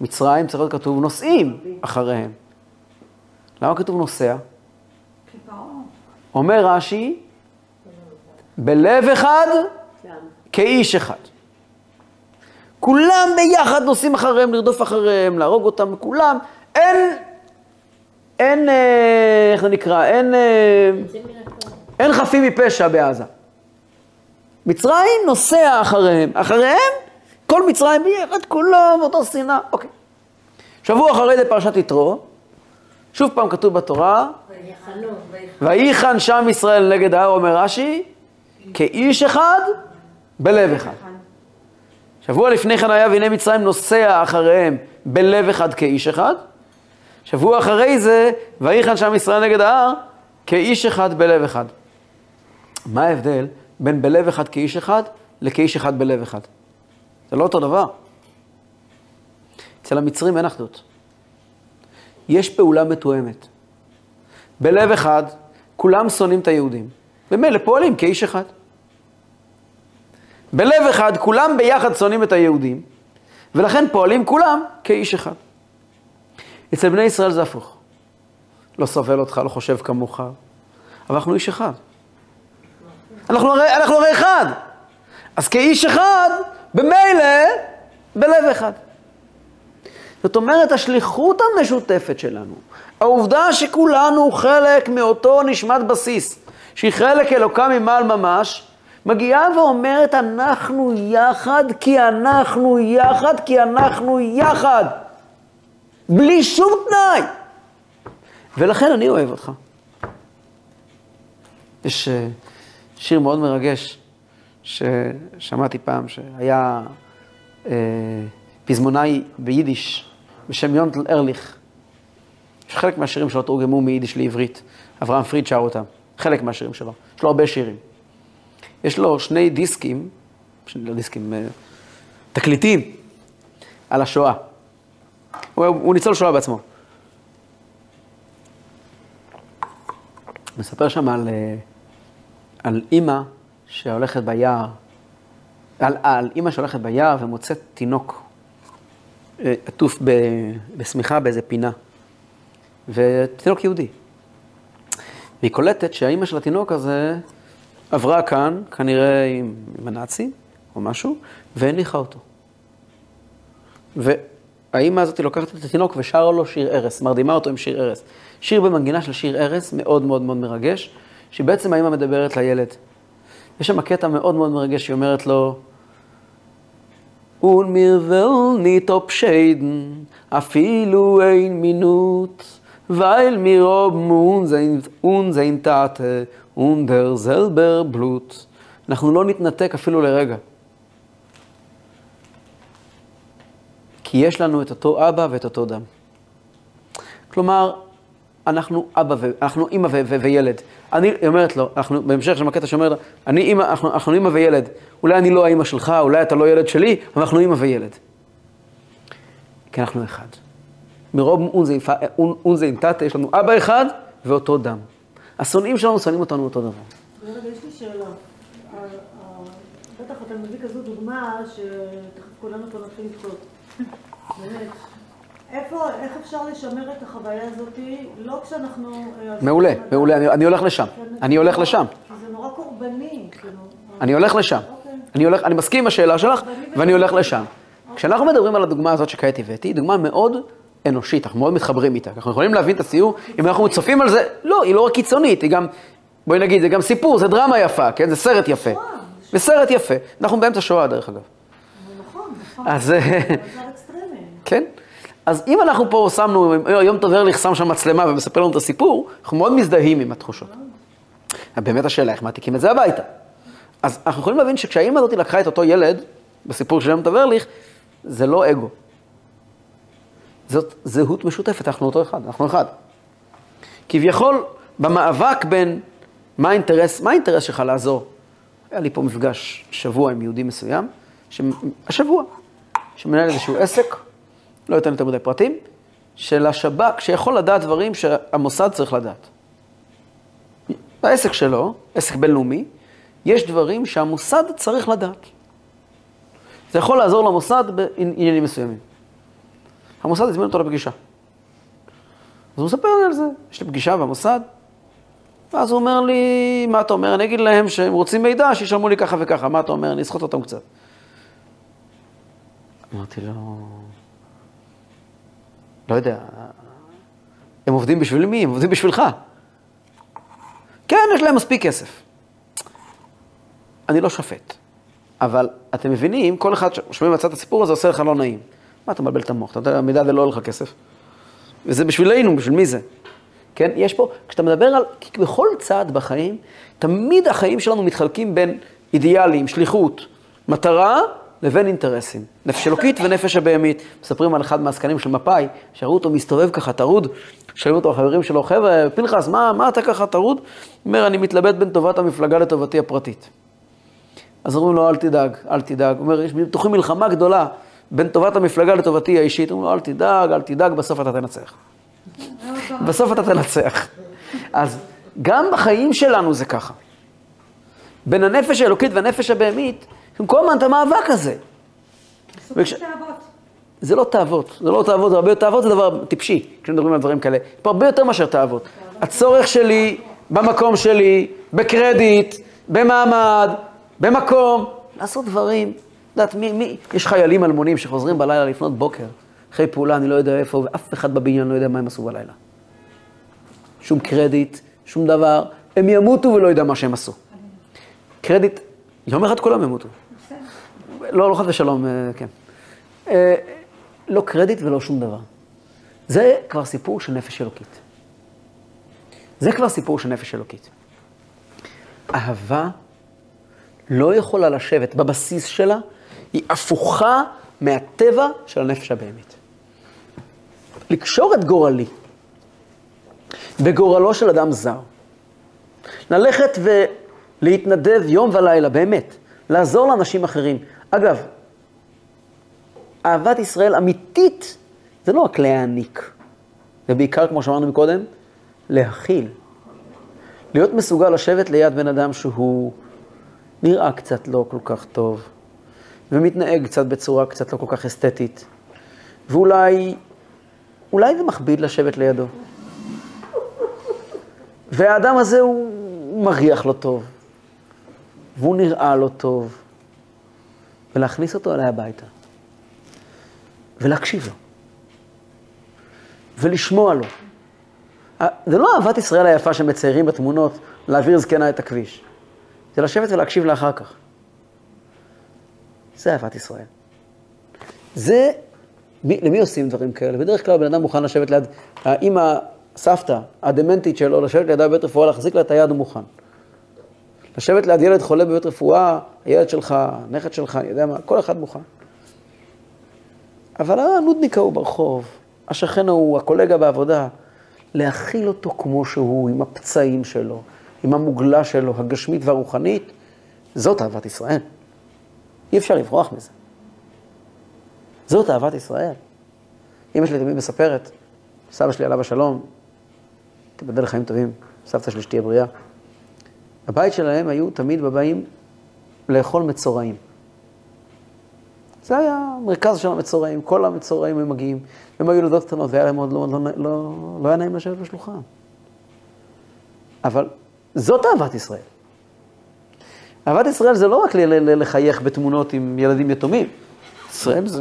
מצרים צריך להיות כתוב נוסעים אחריהם. למה כתוב נוסע? אומר רש"י, בלב אחד, כאיש אחד. כולם ביחד נוסעים אחריהם, לרדוף אחריהם, להרוג אותם, כולם. אין, איך זה נקרא, אין חפים מפשע בעזה. מצרים נוסע אחריהם. אחריהם, כל מצרים ביחד, כולם, אותו שנאה. אוקיי. שבוע אחרי זה פרשת יתרו, שוב פעם כתוב בתורה, ויחן שם ישראל נגד ההר, אומר רש"י, כאיש אחד, בלב אחד. שבוע לפני כן היה והנה מצרים נוסע אחריהם בלב אחד כאיש אחד. שבוע אחרי זה, ויחן שם ישראל נגד ההר, כאיש אחד בלב אחד. מה ההבדל בין בלב אחד כאיש אחד לכאיש אחד בלב אחד? זה לא אותו דבר. אצל המצרים אין אחדות. יש פעולה מתואמת. בלב אחד, כולם שונאים את היהודים. ומילא פועלים כאיש אחד. בלב אחד, כולם ביחד שונאים את היהודים, ולכן פועלים כולם כאיש אחד. אצל בני ישראל זה הפוך. לא סובל אותך, לא חושב כמוך, אבל אנחנו איש אחד. אנחנו הרי אחד. אז כאיש אחד, במילא, בלב אחד. זאת אומרת, השליחות המשותפת שלנו, העובדה שכולנו חלק מאותו נשמת בסיס, שהיא חלק אלוקה ממעל ממש, מגיעה ואומרת, אנחנו יחד, כי אנחנו יחד, כי אנחנו יחד. בלי שום תנאי. ולכן אני אוהב אותך. יש שיר מאוד מרגש, ששמעתי פעם, שהיה פזמונאי ביידיש, בשם יום-טוב ארליך. יש חלק מהשירים שלו תורגמו מיידיש לעברית. אברהם פריד שר אותם. חלק מהשירים שלו. יש לו הרבה שירים. יש לו שני דיסקים, תקליטים, על השואה. הוא ניצול שואה בעצמו. מספר שם על אימא שהולכת ביער, על אימא שהולכת ביער ומוצאת תינוק עטוף בשמיכה באיזה פינה. ותינוק יהודי. והיא קולטת שהאימא של התינוק הזה עברה כאן, כנראה עם הנאצים או משהו, והניחה אותו. האמא הזאת לוקחת את התינוק ושרה לו שיר ערס, מרדימה אותו עם שיר ערס. שיר במנגינה של שיר ערס, מאוד מאוד מאוד מרגש, שבעצם האמא מדברת לילד. יש שם קטע מאוד מאוד מרגש, היא אומרת לו, "ולמיר ולניטופ שיידן, אפילו אין מינות, ואל מירוב אונזיין תעת, אונדר זלבר בלוט." אנחנו לא נתנתק אפילו לרגע. כי יש לנו את אותו אבא ואת אותו דם. כלומר, אנחנו אימא וילד. אני אומרת לו, אנחנו בהמשך שם הקטע שאומרת, אנחנו אימא וילד. אולי אני לא האימא שלך, אולי אתה לא ילד שלי, אבל אנחנו אימא וילד. כי אנחנו אחד. מרוב אונזיין תתה, יש לנו אבא אחד ואותו דם. השונאים שלנו שונאים אותנו אותו דבר. רגע, יש לי שאלה. בטח אתה מביא כזו דוגמה שתכף כולנו פה נתחיל לדחות. באמת, איך אפשר לשמר את החוויה הזאת? לא כשאנחנו... מעולה, מעולה, אני הולך לשם. אני הולך לשם. זה נורא קורבני, כאילו. אני הולך לשם. אני מסכים עם השאלה שלך, ואני הולך לשם. כשאנחנו מדברים על הדוגמה הזאת שכעת הבאתי, היא דוגמה מאוד אנושית, אנחנו מאוד מתחברים איתה. אנחנו יכולים להבין את הסיור, אם אנחנו מצופים על זה, לא, היא לא רק קיצונית, היא גם, בואי נגיד, זה גם סיפור, זה דרמה יפה, כן? זה סרט יפה. זה סרט יפה. אנחנו באמצע שואה, דרך אגב. אז... כן? אז אם אנחנו פה שמנו, יום-טוב ארליך שם שם מצלמה ומספר לנו את הסיפור, אנחנו מאוד מזדהים עם התחושות. באמת השאלה, איך מעתיקים את זה הביתה? אז אנחנו יכולים להבין שכשהאמא הזאת לקחה את אותו ילד, בסיפור של יום-טוב ארליך, זה לא אגו. זאת זהות משותפת, אנחנו אותו אחד, אנחנו אחד. כביכול, במאבק בין מה האינטרס, שלך לעזור? היה לי פה מפגש שבוע עם יהודי מסוים, השבוע, שמנהל איזשהו עסק, לא יותר מדי פרטים, של השב"כ, שיכול לדעת דברים שהמוסד צריך לדעת. בעסק שלו, עסק בינלאומי, יש דברים שהמוסד צריך לדעת. זה יכול לעזור למוסד בעניינים מסוימים. המוסד הזמין אותו לפגישה. אז הוא מספר לי על זה, יש לי פגישה במוסד, ואז הוא אומר לי, מה אתה אומר? אני אגיד להם שהם רוצים מידע, שישלמו לי ככה וככה, מה אתה אומר? אני אסחוט אותם קצת. אמרתי לו, לא יודע, הם עובדים בשביל מי? הם עובדים בשבילך. כן, יש להם מספיק כסף. אני לא שופט, אבל אתם מבינים, כל אחד ששומעים מצאת הסיפור הזה עושה לך לא נעים. מה אתה מבלבל את המוח? אתה יודע, מידע ולא הולך כסף. וזה בשבילנו, בשביל מי זה? כן, יש פה, כשאתה מדבר על, כי בכל צעד בחיים, תמיד החיים שלנו מתחלקים בין אידיאלים, שליחות, מטרה, לבין אינטרסים. נפש אלוקית ונפש הבהמית. מספרים על אחד מהזקנים של מפאי, שראו אותו מסתובב ככה טרוד, שואלים אותו החברים שלו, "חבר'ה, פנחס, מה אתה ככה טרוד?" אומר, "אני מתלבט בין טובת המפלגה לטובתי הפרטית." אז אומרים לו, "אל תדאג, אל תדאג." אומר, "יש בתוכי מלחמה גדולה בין טובת המפלגה לטובתי האישית." אומרים לו, "אל תדאג, אל תדאג, בסוף אתה תנצח." בסוף אתה תנצח. אז גם בחיים שלנו זה ככה. בין הנפש האלוקית והנפש הבהמית, כל הזמן את המאבק הזה. זה לא תאוות, זה לא תאוות, זה הרבה יותר תאוות, זה דבר טיפשי, כשמדברים על דברים כאלה. פה הרבה יותר מאשר תאוות. הצורך שלי, במקום שלי, בקרדיט, במעמד, במקום, לעשות דברים. יודעת, יש חיילים אלמונים שחוזרים בלילה לפנות בוקר, אחרי פעולה, אני לא יודע איפה, ואף אחד בבניין לא יודע מה הם עשו בלילה. שום קרדיט, שום דבר, הם ימותו ולא יודע מה שהם עשו. קרדיט, יום אחד כולם ימותו. לא, לא חד ושלום, כן. לא קרדיט ולא שום דבר. זה כבר סיפור של נפש אלוקית. זה כבר סיפור של נפש אלוקית. אהבה לא יכולה לשבת בבסיס שלה, היא הפוכה מהטבע של הנפש הבהמית. לקשור את גורלי בגורלו של אדם זר. ללכת ולהתנדב יום ולילה, באמת. לעזור לאנשים אחרים. אגב, אהבת ישראל אמיתית, זה לא רק להעניק. זה בעיקר, כמו שאמרנו מקודם, להכיל. להיות מסוגל לשבת ליד בן אדם שהוא נראה קצת לא כל כך טוב, ומתנהג קצת בצורה קצת לא כל כך אסתטית. ואולי זה מכביד לשבת לידו. והאדם הזה הוא מריח לא טוב. והוא נראה לו טוב, ולהכניס אותו אליי הביתה, ולהקשיב לו. ולשמוע לו. זה לא אהבת ישראל היפה שמציירים בתמונות להעביר זקנה את הכביש. זה לשבת ולהקשיב לאחר כך. זה אהבת ישראל. זה, למי עושים דברים כאלה? בדרך כלל בן אדם מוכן לשבת ליד, האמא, סבתא, הדמנטית שלו, לשבת לידה בבית רפואה, להחזיק לה את היד ומוכן. לשבת ליד ילד חולה בבית רפואה, הילד שלך, הנכד שלך, אני יודע מה, כל אחד מוכן. אבל הנודניק הוא ברחוב, השכן הוא, הקולגה בעבודה, להכיל אותו כמו שהוא, עם הפצעים שלו, עם המוגלה שלו, הגשמית והרוחנית, זאת אהבת ישראל. אי אפשר לברוח מזה. זאת אהבת ישראל. אמא שלי תמיד מספרת, סבא שלי עליו השלום, תיבדל לחיים טובים, סבתא שלי שתהיה בריאה. הבית שלהם היו תמיד בבאים לאכול מצורעים. זה היה מרכז של המצורעים, כל המצורעים הם מגיעים. הם היו ילדות קטנות והיה להם עוד לא היה נעים לשבת בשלוחם. אבל זאת אהבת ישראל. אהבת ישראל זה לא רק לחייך בתמונות עם ילדים יתומים. ישראל זה...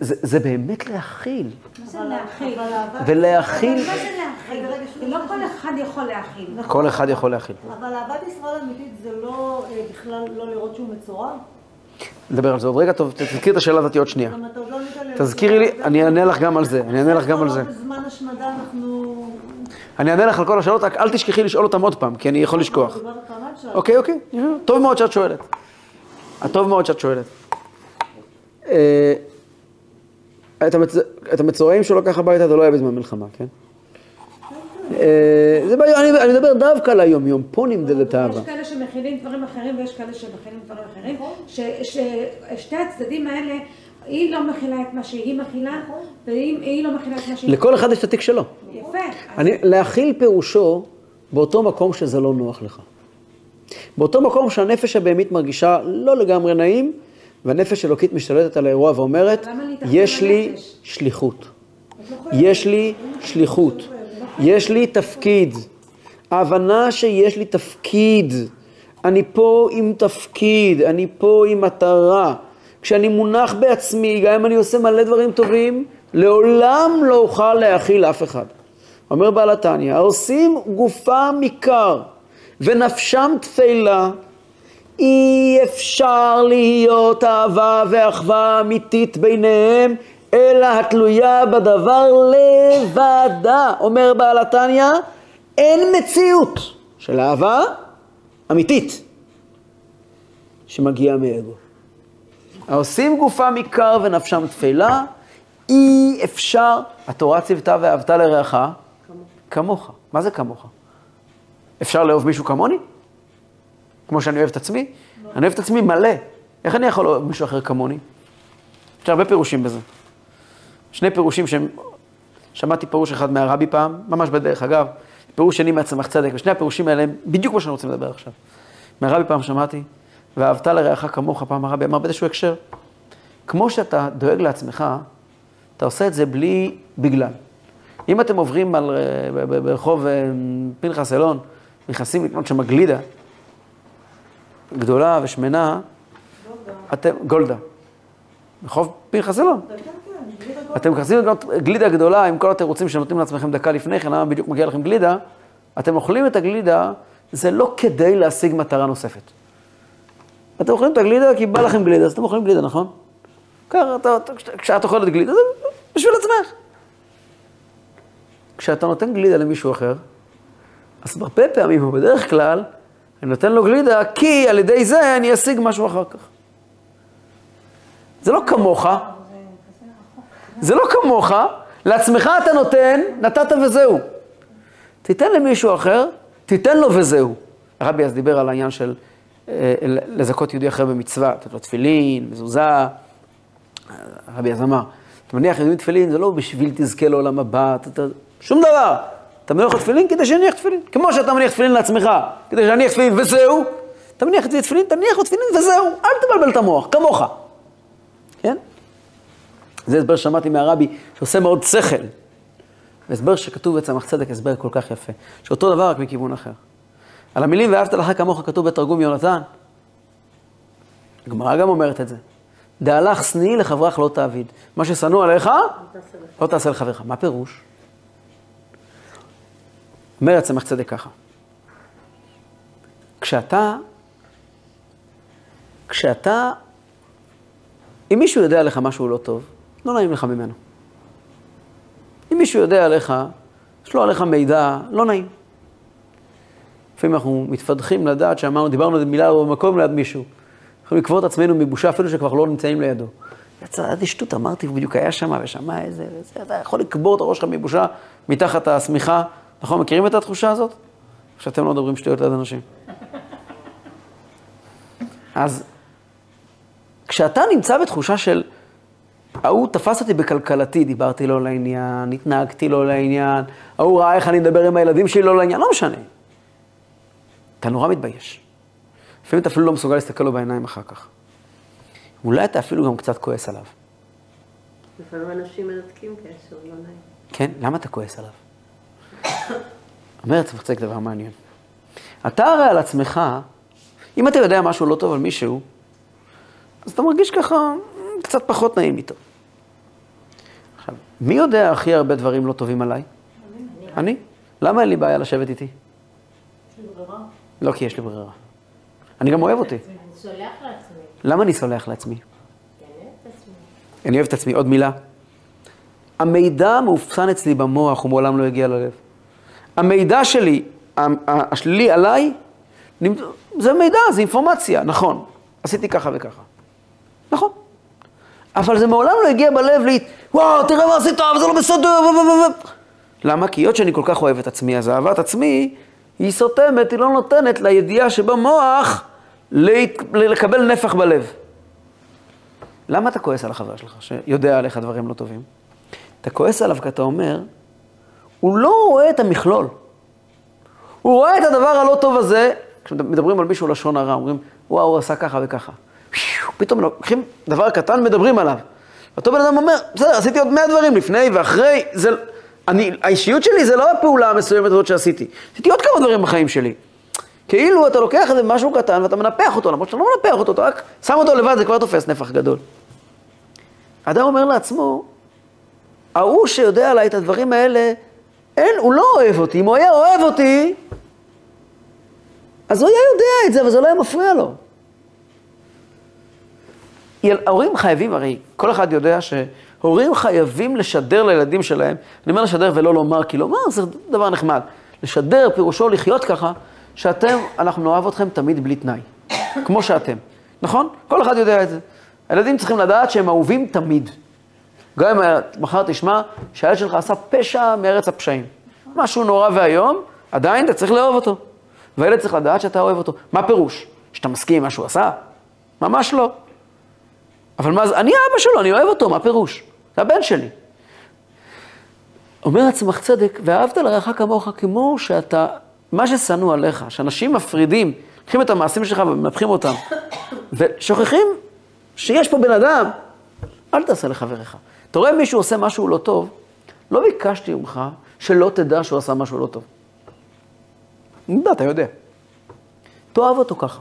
זה באמת להכיל. מה זה להכיל? ולהכיל... מה זה להכיל? לא כל אחד יכול להכיל. כל אחד יכול להכיל. אבל אהבת ישראל אמיתית זה לא בכלל לא לראות שהוא מצורע? נדבר על זה עוד רגע, טוב, תזכיר את השאלה הזאת עוד שנייה. תזכירי לי, אני אענה לך גם על זה, אני אענה לך גם על זה. בזמן השמדה אנחנו... אני אענה לך על כל השאלות, רק אל תשכחי לשאול אותם עוד פעם, כי אני יכול לשכוח. אוקיי, אוקיי, טוב מאוד שאת שואלת. הטוב מאוד שאת שואלת. את המצורעים שהוא לקח הביתה, זה לא היה בזמן מלחמה, כן? אני מדבר דווקא על היום-יום, פה נמדדת אהבה. יש כאלה שמכילים דברים אחרים ויש כאלה שמכילים דברים אחרים, ששתי הצדדים האלה, היא לא מכילה את מה שהיא מכילה, והיא לא מכילה את מה שהיא... לכל אחד יש את התיק שלו. יפה. להכיל פירושו באותו מקום שזה לא נוח לך. באותו מקום שהנפש הבהמית מרגישה לא לגמרי נעים, והנפש אלוקית משתלטת על האירוע ואומרת, יש לי שליחות. יש לי שליחות. יש לי תפקיד. ההבנה שיש לי תפקיד. אני פה עם תפקיד, אני פה עם מטרה. כשאני מונח בעצמי, גם אם אני עושה מלא דברים טובים, לעולם לא אוכל להכיל אף אחד. אומר בעל התניא, העושים גופם עיקר ונפשם תפילה, אי אפשר להיות אהבה ואחווה אמיתית ביניהם, אלא התלויה בדבר לבדה. אומר בעל התניא, אין מציאות של אהבה אמיתית שמגיעה מאגו. העושים גופם עיקר ונפשם תפילה, אי אפשר. התורה ציוותה ואהבת לרעך כמוך. מה זה כמוך? אפשר לאהוב מישהו כמוני? כמו שאני אוהב את עצמי? אני אוהב את עצמי מלא. איך אני יכול לאהוב מישהו אחר כמוני? יש הרבה פירושים בזה. שני פירושים שמעתי פירוש אחד מהרבי פעם, ממש בדרך אגב, פירוש שני מהצמח צדק, ושני הפירושים האלה הם בדיוק מה שאני רוצה לדבר עכשיו. מהרבי פעם שמעתי, ואהבת לרעך כמוך, פעם הרבי אמר באיזשהו הקשר, כמו שאתה דואג לעצמך, אתה עושה את זה בלי בגלל. אם אתם עוברים על ברחוב פנחס אלון, נכנסים לקנות שם גלידה, גדולה ושמנה, אתם, גולדה, ברחוב פנחס אלון. אתם מכנסים לקנות גלידה גדולה עם כל התירוצים שנותנים לעצמכם דקה לפני כן, למה בדיוק מגיע לכם גלידה, אתם אוכלים את הגלידה, זה לא כדי להשיג מטרה נוספת. אתם אוכלים את הגלידה כי בא לכם גלידה, אז אתם אוכלים גלידה, נכון? כשאת אוכלת גלידה, זה בשביל עצמך. כשאתה נותן גלידה למישהו אחר, אז הרבה פעמים, או בדרך כלל, אני נותן לו גלידה כי על ידי זה אני אשיג משהו אחר כך. זה לא כמוך. זה לא כמוך, לעצמך אתה נותן, נתת וזהו. תיתן למישהו אחר, תיתן לו וזהו. הרבי אז דיבר על העניין של לזכות יהודי אחר במצווה, לתת לו תפילין, מזוזה. הרבי אז אמר, אתה מניח יהודי תפילין, זה לא בשביל תזכה לעולם הבא, שום דבר. אתה מניח תפילין כדי שיניח תפילין. כמו שאתה מניח תפילין לעצמך, כדי שיניח תפילין וזהו, אתה מניח תפילין, תניח תפילין וזהו, אל תבלבל את המוח, כמוך. כן? זה הסבר שמעתי מהרבי, שעושה מאוד שכל. והסבר שכתוב בצמח צדק, הסבר כל כך יפה. שאותו דבר רק מכיוון אחר. על המילים ואהבת לך כמוך כתוב בתרגום יונתן. הגמרא גם אומרת את זה. דהלך שנאי לחברך לא תעביד. מה ששנוא עליך, לא תעשה לחברך. מה פירוש? אומר הצמח צדק ככה. כשאתה, אם מישהו יודע עליך משהו לא טוב, לא נעים לך ממנו. אם מישהו יודע עליך, יש לו עליך מידע, לא נעים. לפעמים אנחנו מתפדחים לדעת שאמרנו, דיברנו על מילה או במקום ליד מישהו. אנחנו לקבורת עצמנו מבושה אפילו שכבר לא נמצאים לידו. יצא שטות, אמרתי, הוא בדיוק היה שמה ושמה איזה, אתה יכול לקבור את הראש שלך מבושה מתחת השמיכה. נכון, מכירים את התחושה הזאת? שאתם לא מדברים שטויות ליד אנשים. אז כשאתה נמצא בתחושה של, ההוא תפס אותי בקלקלתי, דיברתי לו לעניין, התנהגתי לו לעניין, ההוא ראה איך אני מדבר עם הילדים שלי לא לעניין, לא משנה. אתה נורא מתבייש. לפעמים אתה אפילו לא מסוגל להסתכל לו בעיניים אחר כך. אולי אתה אפילו גם קצת כועס עליו. לפעמים אנשים מרתקים כאשר לא נעים. כן, למה אתה כועס עליו? אומרת, צריך דבר מעניין. אתה הרי על עצמך, אם אתה יודע משהו לא טוב על מישהו, אז אתה מרגיש ככה קצת פחות נעים איתו. עכשיו, מי יודע הכי הרבה דברים לא טובים עליי? אני. למה אין לי בעיה לשבת איתי? יש לי ברירה. לא כי יש לי ברירה. אני גם אוהב אותי. אני סולח לעצמי. למה אני סולח לעצמי? אני אוהב את עצמי. אני אוהב את עצמי. עוד מילה. המידע מאופסן אצלי במוח, הוא מעולם לא הגיע ללב. המידע שלי, השלילי עליי, זה מידע, זה אינפורמציה, נכון. עשיתי ככה וככה. נכון. אבל זה מעולם לא הגיע בלב לי, וואו, תראה מה עשית, אבל זה לא בסדר. למה? כי עוד שאני כל כך אוהב את עצמי, אז אהבת עצמי, היא סותמת, היא לא נותנת לידיעה שבמוח לקבל נפח בלב. למה אתה כועס על החבר שלך, שיודע עליך דברים לא טובים? אתה כועס עליו כי אתה אומר, הוא לא רואה את המכלול. הוא רואה את הדבר הלא טוב הזה, כשמדברים על מישהו לשון הרע, אומרים, וואו, הוא עשה ככה וככה. פתאום לוקחים דבר קטן, מדברים עליו. אותו בן אדם אומר, בסדר, עשיתי עוד 100 דברים לפני ואחרי, האישיות שלי זה לא הפעולה המסוימת הזאת שעשיתי. עשיתי עוד כמה דברים בחיים שלי. כאילו אתה לוקח את זה משהו קטן ואתה מנפח אותו, למרות שאתה לא מנפח אותו, אתה רק שם אותו לבד, זה כבר תופס נפח גדול. אדם אומר לעצמו, ההוא שיודע עליי את הדברים האלה, הוא לא אוהב אותי. אם הוא היה אוהב אותי, אז הוא היה יודע את זה, אבל זה לא היה מפריע לו. ההורים חייבים, הרי כל אחד יודע שהורים חייבים לשדר לילדים שלהם, אני אומר לשדר ולא לומר, כי לומר זה דבר נחמד. לשדר פירושו לחיות ככה, שאתם, אנחנו אוהב אתכם תמיד בלי תנאי, כמו שאתם. נכון? כל אחד יודע את זה. הילדים צריכים לדעת שהם אהובים תמיד. גם אם מחר תשמע שהילד שלך עשה פשע מארץ הפשעים. משהו נורא והיום, עדיין אתה צריך לאהוב אותו. והילד צריך לדעת שאתה אוהב אותו. מה פירוש? שאתה מסכים עם מה שהוא עשה? ממש לא. אבל מה זה? אני האבא שלו, אני אוהב אותו, מה פירוש? זה הבן שלי. אומר עצמך צדק, ואהבת לרעך כמוך, כמו שאתה, מה ששנוא עליך, שאנשים מפרידים, לוקחים את המעשים שלך ומנפחים אותם, ושוכחים שיש פה בן אדם, אל תעשה לחברך. אתה רואה מישהו עושה משהו לא טוב, לא ביקשתי ממך שלא תדע שהוא עשה משהו לא טוב. נדע, אתה יודע. תאהב אותו ככה.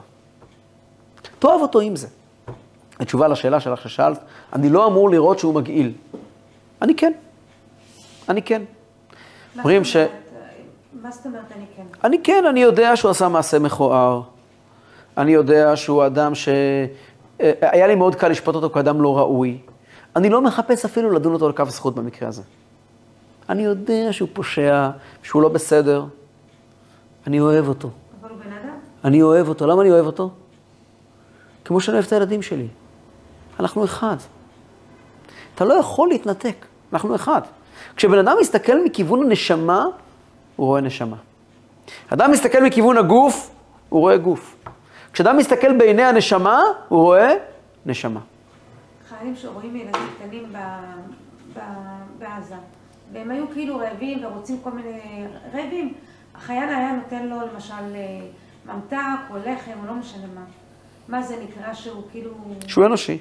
תאהב אותו עם זה. התשובה לשאלה שלך ששאלת, אני לא אמור לראות שהוא מגעיל. אני כן. אני כן. אומרים ש... מה זאת אומרת אני כן? אני כן, אני יודע שהוא עשה מעשה מכוער. אני יודע שהוא אדם ש... היה לי מאוד קל לשפוט אותו כאדם לא ראוי. אני לא מחפש אפילו לדון אותו לקו זכות במקרה הזה. אני יודע שהוא פושע, שהוא לא בסדר. אני אוהב אותו. אבל הוא בן אדם? אני אוהב אותו. למה אני אוהב אותו? כמו שאני אוהב את הילדים שלי. אנחנו אחד. אתה לא יכול להתנתק. אנחנו אחד. כשבן אדם מסתכל מכיוון הנשמה, הוא רואה נשמה. אדם מסתכל מכיוון הגוף, הוא רואה גוף. כשאדם מסתכל בעיני הנשמה, הוא רואה נשמה. חיילים שרואים ילדים קטנים בעזה, והם היו כאילו רעבים ורוצים כל מיני רעבים, החייל היה נותן לו למשל ממתק או לחם או לא משנה מה. מה זה נקרא שהוא כאילו... שהוא אנושי.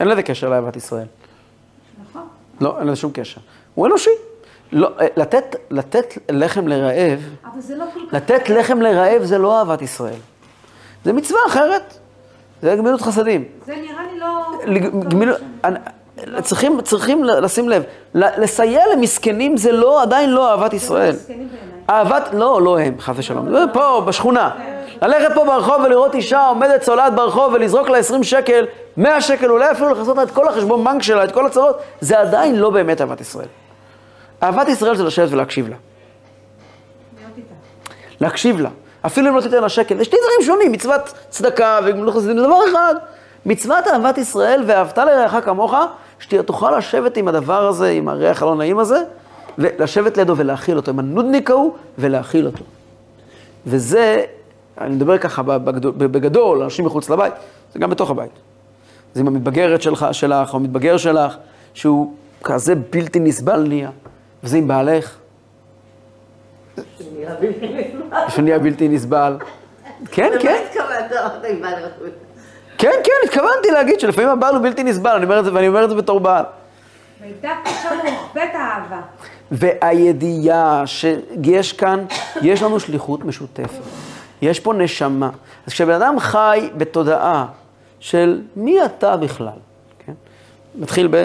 אין לזה קשר לאהבת ישראל. נכון. לא, אין לזה שום קשר. הוא אנושי. לא, לתת לחם לרעב, אבל זה לא כל כך... לתת לחם לרעב זה לא אהבת ישראל. זה מצווה אחרת. זה גמילות חסדים. זה נראה לי לא... גמילות... צריכים לשים לב, לסייע למסכנים זה לא, עדיין לא אהבת ישראל. אהבת, לא הם, חס ושלום. זה פה, בשכונה. ללכת פה ברחוב ולראות אישה עומדת צולעת ברחוב ולזרוק לה 20 שקל, 100 שקל, אולי אפילו לחסות לה את כל החשבון בנק שלה, את כל הצרות, זה עדיין לא באמת אהבת ישראל. אהבת ישראל זה לשבת ולהקשיב לה. להקשיב לה. אפילו אם לא תיתן לה שקל. יש לי דברים שונים, מצוות צדקה וגמילות חסדים, זה דבר אחד. מצוות אהבת ישראל ואהבת לרעך כמוך, שתוכל לשבת עם הדבר הזה, עם הריח הלא נעים הזה, ולשבת לידו ולהכיל אותו, עם הנודניק ההוא, ולהכיל אותו. וזה, אני מדבר ככה בגדול, אנשים מחוץ לבית, זה גם בתוך הבית. זה עם המתבגרת שלך, או המתבגר שלך, שהוא כזה בלתי נסבל נהיה, וזה עם בעלך. שנהיה בלתי נסבל. כן, כן. כן, התכוונתי להגיד שלפעמים הבעל הוא בלתי נסבל, ואני אומר את זה בתור בעל. והייתה קשה מוחבאת האהבה. והידיעה שיש כאן, יש לנו שליחות משותפת. יש פה נשמה. אז כשבן אדם חי בתודעה של מי אתה בכלל, כן? מתחיל ב...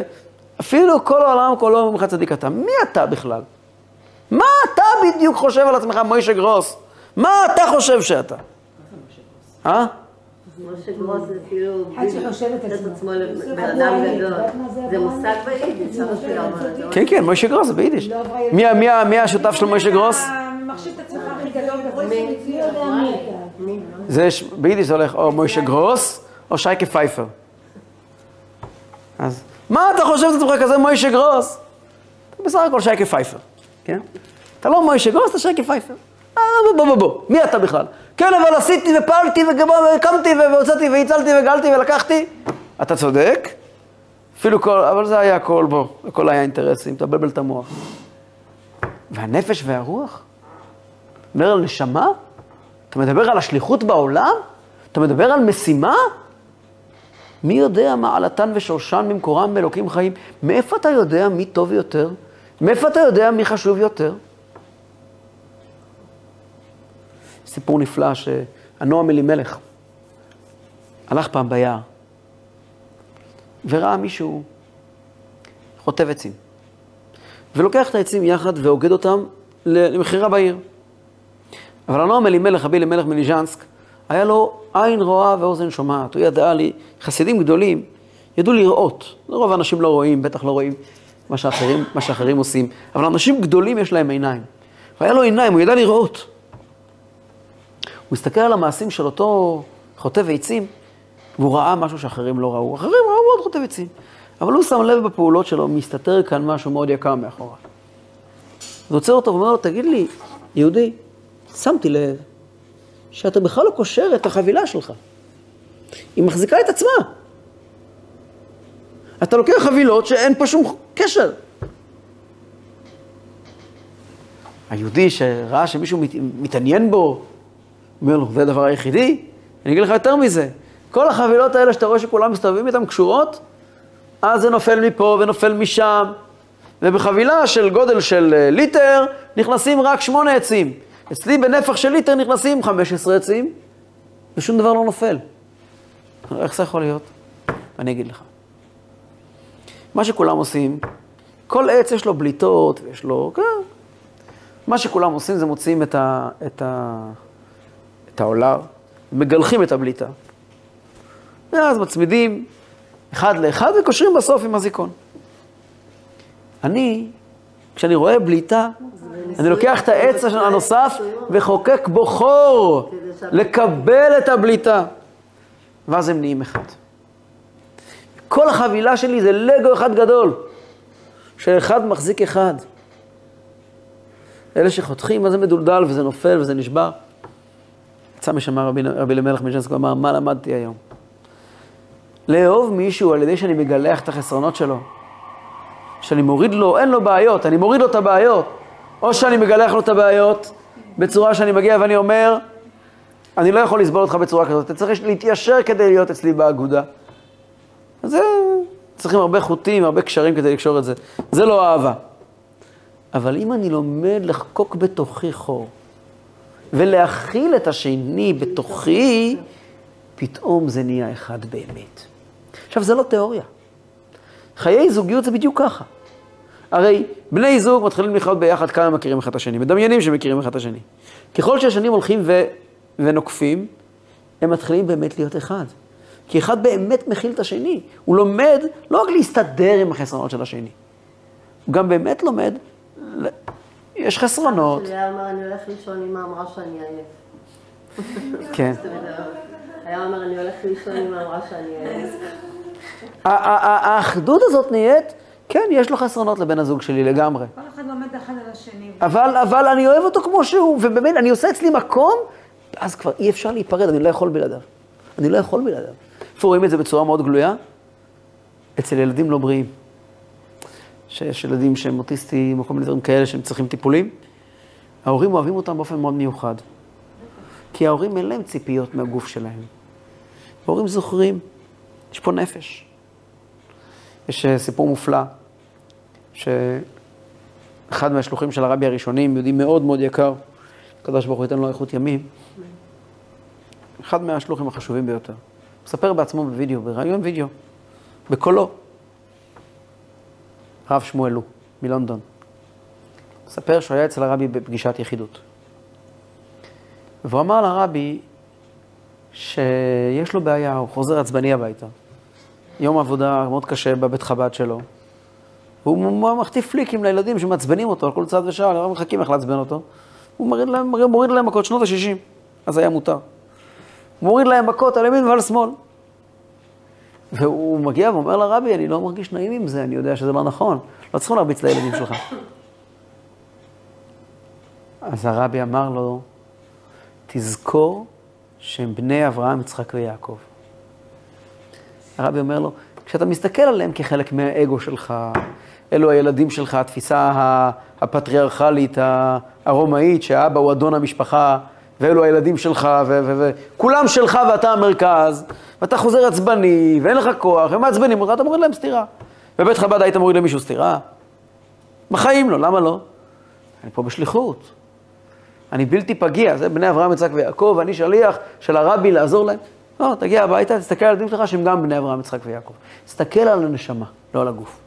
אפילו כל העולם כולו ממך צדיק אתה. מי אתה בכלל? מה אתה בדיוק חושב על עצמך, מוישה גרוס? מה אתה חושב שאתה? מה זה מוישה גרוס? אה? משה גרוס זה כאילו... עד שחושבת את עצמו. בן אדם גדול. זה מושג ביידיש. כן, כן, משה גרוס זה ביידיש. מי השותף של משה גרוס? מחשיב את עצמך הכי גדול כזה. ביידיש זה הולך או משה גרוס או שייקה פייפר. אז מה אתה חושב את עצמך כזה משה גרוס? אתה בסך הכל שייקה פייפר. אתה לא משה גרוס, אתה שייקה פייפר. בוא, מי אתה בכלל? כן, אבל עשיתי ופעלתי וקמתי והוצאתי והצלתי וגלתי ולקחתי. אתה צודק, אפילו כל, אבל זה היה הכל בו, הכל היה אינטרסים, אתה בלבל את המוח. והנפש והרוח? אתה מדבר על נשמה? אתה מדבר על השליחות בעולם? אתה מדבר על משימה? מי יודע מה עלתן ושורשן ממקורם באלוקים חיים? מאיפה אתה יודע מי טוב יותר? מאיפה אתה יודע מי חשוב יותר? סיפור נפלא שהנועם אלימלך הלך פעם ביער וראה מישהו חוטב עצים ולוקח את העצים יחד ואוגד אותם למחירה בעיר. אבל הנועם אלימלך, רבי אלימלך מליז'נסק, היה לו עין רואה ואוזן שומעת. הוא ידע לי, חסידים גדולים ידעו לראות. רוב האנשים לא רואים, בטח לא רואים מה שאחרים עושים. אבל אנשים גדולים יש להם עיניים. והיה לו עיניים, הוא ידע לראות. הוא הסתכל על המעשים של אותו חוטב עצים, והוא ראה משהו שאחרים לא ראו. אחרים ראו עוד חוטב עצים. אבל הוא שם לב בפעולות שלו, מסתתר כאן משהו מאוד יקר מאחורה. אז עוצר אותו ואומר לו, תגיד לי, יהודי, שמתי לב שאתה בכלל לא קושר את החבילה שלך. היא מחזיקה את עצמה. אתה לוקח חבילות שאין פה שום קשר. היהודי שראה שמישהו מתעניין בו, אומר לו, זה הדבר היחידי? אני אגיד לך יותר מזה. כל החבילות האלה שאתה רואה שכולם מסתובבים איתן קשורות, אז זה נופל מפה ונופל משם. ובחבילה של גודל של ליטר נכנסים רק 8 עצים. אצלי בנפח של ליטר נכנסים 15 עצים, ושום דבר לא נופל. איך זה יכול להיות? אני אגיד לך. מה שכולם עושים, כל עץ יש לו בליטות, ויש לו... כן. מה שכולם עושים זה מוצאים את העולר, מגלחים את הבליטה. ואז מצמידים אחד לאחד וקושרים בסוף עם הזיקון. אני, כשאני רואה בליטה, אני לוקח את העץ הנוסף וחוקק בו חור לקבל את הבליטה. ואז הם נהיים אחד. כל החבילה שלי זה לגו אחד גדול, שאחד מחזיק אחד. אלה שחותכים, אז זה מדולדל וזה נופל וזה נשבר. יצא משם רבי למלך מליז'נסק ואמר, מה למדתי היום? לאהוב מישהו על ידי שאני מגלח את החסרונות שלו, שאני מוריד לו, אין לו בעיות, אני מוריד לו את הבעיות, או שאני מגלח לו את הבעיות, בצורה שאני מגיע ואני אומר, אני לא יכול לסבול אותך בצורה כזאת, אתה צריך להתיישר כדי להיות אצלי באגודה. אז צריכים הרבה חוטים, הרבה קשרים כדי לקשור את זה. זה לא אהבה. אבל אם אני לומד לחקוק בתוכי חור, ולהכיל את השני בתוכי, פתאום זה נהיה אחד באמת. עכשיו, זה לא תיאוריה. חיי זוגיות זה בדיוק ככה. הרי בני זוג מתחילים לחיות ביחד כמה מכירים אחד את השני, מדמיינים שמכירים אחד את השני. ככל שהשנים הולכים ונוקפים, הם מתחילים באמת להיות אחד. כי אחד באמת מכיל את השני. הוא לומד לא רק להסתדר עם החסרונות של השני, הוא גם באמת לומד, יש חסרונות. היה אומר, אני הולך לישון, אמא אמרה שאני עייף. כן. היה אומר, אני הולך לישון, אמא אמרה שאני עייף. האחדות הזאת נהיית, כן, יש לו חסרונות לבן הזוג שלי לגמרי. כל אחד לומד אחד על השני. אבל אני אוהב אותו כמו שהוא, ובאמת, אני עושה אצלי מקום, אז כבר אי אפשר להיפרד, אני לא יכול בלעדיו. אני לא יכול בלעדיו. איפה רואים את זה בצורה מאוד גלויה? אצל ילדים לא בריאים. שיש ילדים שהם אוטיסטים או כל מיני דברים כאלה שהם צריכים טיפולים, ההורים אוהבים אותם באופן מאוד מיוחד. כי ההורים אין להם ציפיות מהגוף שלהם. ההורים זוכרים, יש פה נפש. יש סיפור מופלא, שאחד מהשלוחים של הרבי הראשונים, יהודי מאוד מאוד יקר, הקדוש ברוך הוא ייתן לו איכות ימים, אחד מהשלוחים החשובים ביותר. מספר בעצמו בווידאו, בראיון וידאו, בקולו. רב שמואלו, מלונדון. מספר שהוא היה אצל הרבי בפגישת יחידות. והוא אמר לרבי שיש לו בעיה, הוא חוזר עצבני הביתה. יום עבודה מאוד קשה בבית חב"ד שלו. והוא מחטיף פליקים לילדים שמצבנים אותו על כל צעד ושעה, הרב מחכים איך לעצבן אותו. הוא מוריד להם מכות שנות ה-60, אז היה מותר. הוא מוריד להם מכות על ימין ועל שמאל. והוא מגיע ואומר לרבי, אני לא מרגיש נעים עם זה, אני יודע שזה לא נכון. לא צריכים להרביץ לילדים שלך. אז הרבי אמר לו, תזכור שהם בני אברהם, יצחק ויעקב. הרבי אומר לו, כשאתה מסתכל עליהם כחלק מהאגו שלך, אלו הילדים שלך, התפיסה הפטריארכלית, הרומאית, שהאבא הוא אדון המשפחה, ואלו הילדים שלך, וכולם שלך ואתה המרכז, ואתה חוזר עצבני, ואין לך כוח, והם עצבנים אותך, אתה מוריד להם סתירה. בבית חב"ד היית מוריד למישהו סתירה? בחיים לא, למה לא? אני פה בשליחות. אני בלתי פגיע, זה בני אברהם, יצחק ויעקב, אני שליח של הרבי לעזור להם. לא, תגיע הביתה, תסתכל על הילדים שלך שהם גם בני אברהם, יצחק ויעקב. תסתכל על הנשמה, לא על הגוף.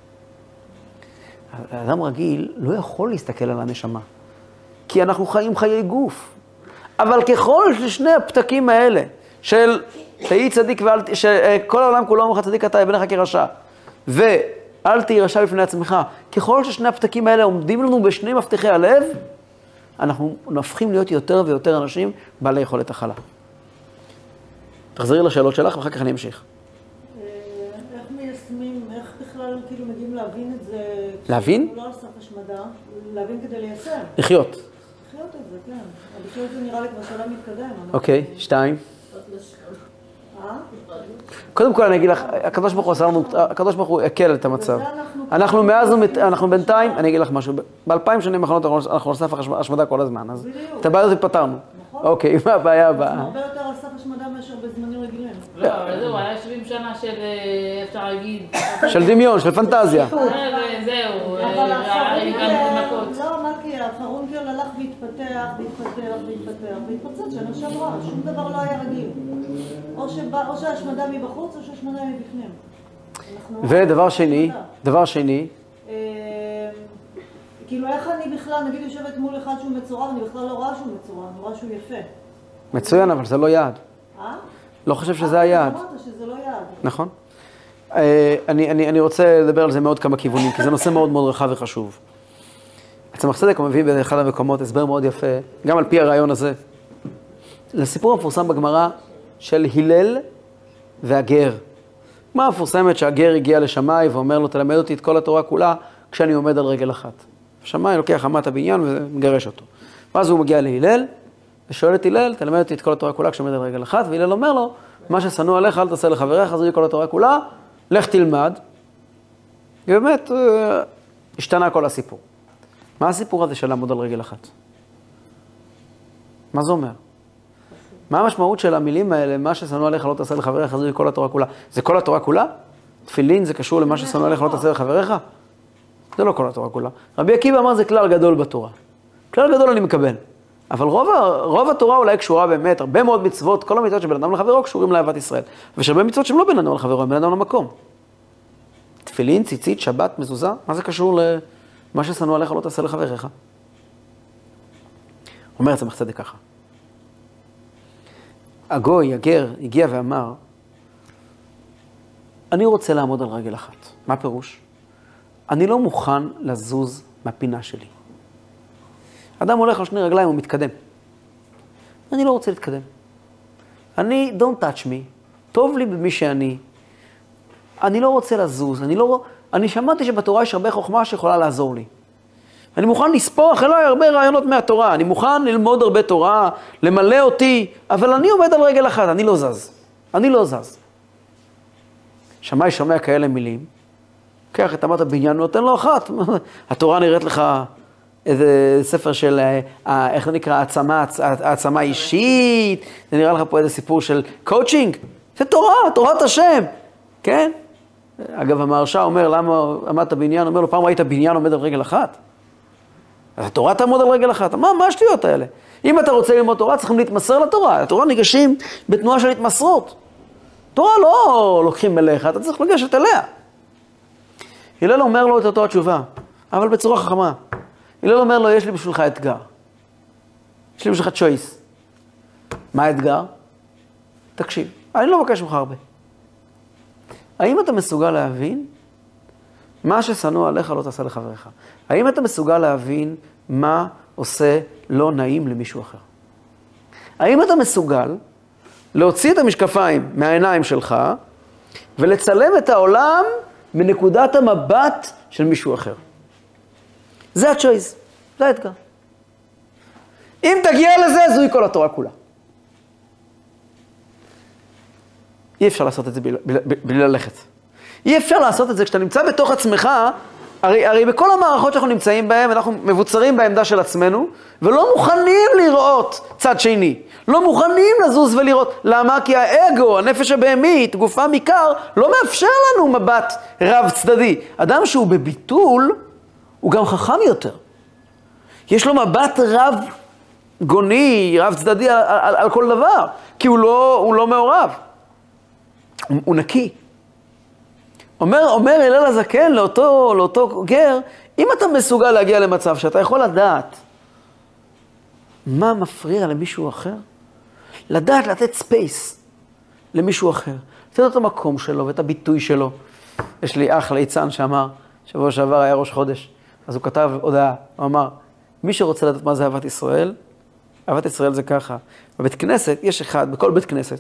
האדם רגיל לא יכול להסתכל על הנשמה, כי אנחנו חיים חיי גוף. אבל ככל ששני הפתקים האלה, של תהי צדיק ואל תהי, שכל העולם כולו אומר לך צדיק אתה, בנך כרשע, ואל תהי רשע לפני עצמך, ככל ששני הפתקים האלה עומדים לנו בשני מפתחי הלב, אנחנו נופכים להיות יותר ויותר אנשים בעלי יכולת הכלה. תחזרי לשאלות שלך ואחר כך אני אמשיך. איך מיישמים, איך בכלל כאילו מגיעים להבין את זה? להבין? לא על סף השמדה, להבין כדי ליישם. לחיות. לחיות את זה, כן. הביטוי זה נראה לי כבר שאלה מתקדם. אוקיי, שתיים. קודם כל אני אגיד לך, הקדוש ברוך הוא עשה לנו, הקדוש ברוך הוא הקל את המצב. אנחנו מאז, אנחנו בינתיים, אני אגיד לך משהו, ב2000 שנים האחרונות אנחנו על סף השמדה כל הזמן, אז את הבעיה הזאת פתרנו. אוקיי, מה הבעיה הבאה? אנחנו הרבה יותר על סף השמדה מאשר בזמנים רגילים. לא, אבל זהו, היה 70 שנה של, אפשר להגיד... של דמיון, של פנטזיה. זהו, אבל לא, אמרתי, הפרונגל הלך והתפתח, והתפצץ, שנה שעברה, שום דבר לא היה רגיל. או שהשמדה מבחוץ או שהשמדה מבפנים. ודבר שני, כאילו איך אני בכלל, נגיד יושבת מול אחד שהוא מצורע, אני בכלל לא רואה שהוא מצורע, אני רואה שהוא יפה. מצוין, אבל זה לא יעד. לא חושב שזה היעד. אמרת שזה לא יעד. נכון. אני רוצה לדבר על זה מאוד כמה כיוונים, כי זה נושא מאוד מאוד רחב וחשוב. הצמח צדק מביא באחד המקומות הסבר מאוד יפה, גם על פי הרעיון הזה. לסיפור המפורסם בגמרא של הלל והגר. מה המפורסמת שהגר הגיע לשמאי ואומר לו, תלמד אותי את כל התורה כולה כשאני עומד על רגל אחת. שמאי לוקח אמת הבניין ומגרש אותו. ואז הוא מגיע להלל, ושואל את הלל, תלמד אותי את כל התורה כולה כשעומד על רגל אחת, והלל אומר לו, מה ששנוא עליך, אל תעשה לחבריך, אז הוא כל התורה כולה, לך תלמד. ובאמת, השתנה כל הסיפור. מה הסיפור הזה של לעמוד על רגל אחת? מה זה אומר? מה המשמעות של המילים האלה, מה ששנוא עליך, לא תעשה לחבריך, אז הוא כל התורה כולה? זה כל התורה כולה? תפילין זה קשור למה ששנוא עליך, לא תעשה לחבריך? זה לא כל התורה כולה. רבי עקיבא אמר, זה כלל גדול בתורה. כלל גדול אני מקבל. אבל רוב התורה אולי קשורה באמת, הרבה מאוד מצוות, כל המצוות שבין אדם לחברו קשורים לאהבת ישראל. ושהרבה מצוות שהן לא בין אדם לחברו, הן בין אדם למקום. תפילין, ציצית, שבת, מזוזה, מה זה קשור למה ששנוא עליך לא תעשה לחבריך? אומר את המחצה ככה. הגוי, הגר, הגיע ואמר, אני רוצה לעמוד על רגל אחת. מה פירוש? אני לא מוכן לזוז מהפינה שלי. אדם הולך על שני רגליים, הוא מתקדם. אני לא רוצה להתקדם. אני, don't touch me, טוב לי במי שאני. אני לא רוצה לזוז, אני שמעתי שבתורה יש הרבה חוכמה שיכולה לעזור לי. אני מוכן לספוח אליי הרבה רעיונות מהתורה, אני מוכן ללמוד הרבה תורה, למלא אותי, אבל אני עומד על רגל אחת, אני לא זז. אני לא זז. שמאי שומע כאלה מילים, קח את אמת הבניין ונותן לו אחת. התורה נראית לך איזה ספר של, איך זה נקרא, העצמה אישית, זה נראה לך פה איזה סיפור של קואוצ'ינג, זה תורה, תורת השם, כן? אגב, המהרש"א אומר, למה אמת הבניין? אומר לו, פעם ראית בניין עומד על רגל אחת? אז התורה תעמוד על רגל אחת. מה השטויות האלה? אם אתה רוצה ללמוד תורה, צריכים להתמסר לתורה. התורה ניגשים בתנועה של התמסרות. תורה לא לוקחים אליך, אתה צריך לגשת אליה. הלל אומר לו את אותו התשובה, אבל בצורה חכמה. הלל אומר לו, יש לי בשבילך אתגר. יש לי בשבילך צ'ויס. מה האתגר? תקשיב, אני לא מבקש ממך הרבה. האם אתה מסוגל להבין מה ששנוא עליך לא תעשה לחבריך? האם אתה מסוגל להבין מה עושה לא נעים למישהו אחר? האם אתה מסוגל להוציא את המשקפיים מהעיניים שלך ולצלם את העולם מנקודת המבט של מישהו אחר? זה הצ'ויז, זה האתגר. אם תגיע לזה, זוהי כל התורה כולה. אי אפשר לעשות את זה בלי ללכת. אי אפשר לעשות את זה כשאתה נמצא בתוך עצמך, הרי בכל המערכות שאנחנו נמצאים בהן, אנחנו מבוצרים בעמדה של עצמנו, ולא מוכנים לראות צד שני. לא מוכנים לזוז ולראות. למה? כי האגו, הנפש הבהמית, גופה מכר, לא מאפשר לנו מבט רב צדדי. אדם שהוא בביטול, הוא גם חכם יותר. יש לו מבט רב גוני, רב צדדי על כל דבר, כי הוא לא מעורב. הוא נקי. אומר הלל הזקן לאותו גר, אם אתה מסוגל להגיע למצב שאתה יכול לדעת מה מפריע למישהו אחר, לדעת לתת ספייס למישהו אחר, לתת את המקום שלו ואת הביטוי שלו. יש לי אח ליצן שאמר, שבוע שעבר היה ראש חודש, אז הוא כתב הודעה, הוא אמר, מי שרוצה לדעת מה זה אהבת ישראל, אהבת ישראל זה ככה. בבית כנסת יש אחד, בכל בית כנסת,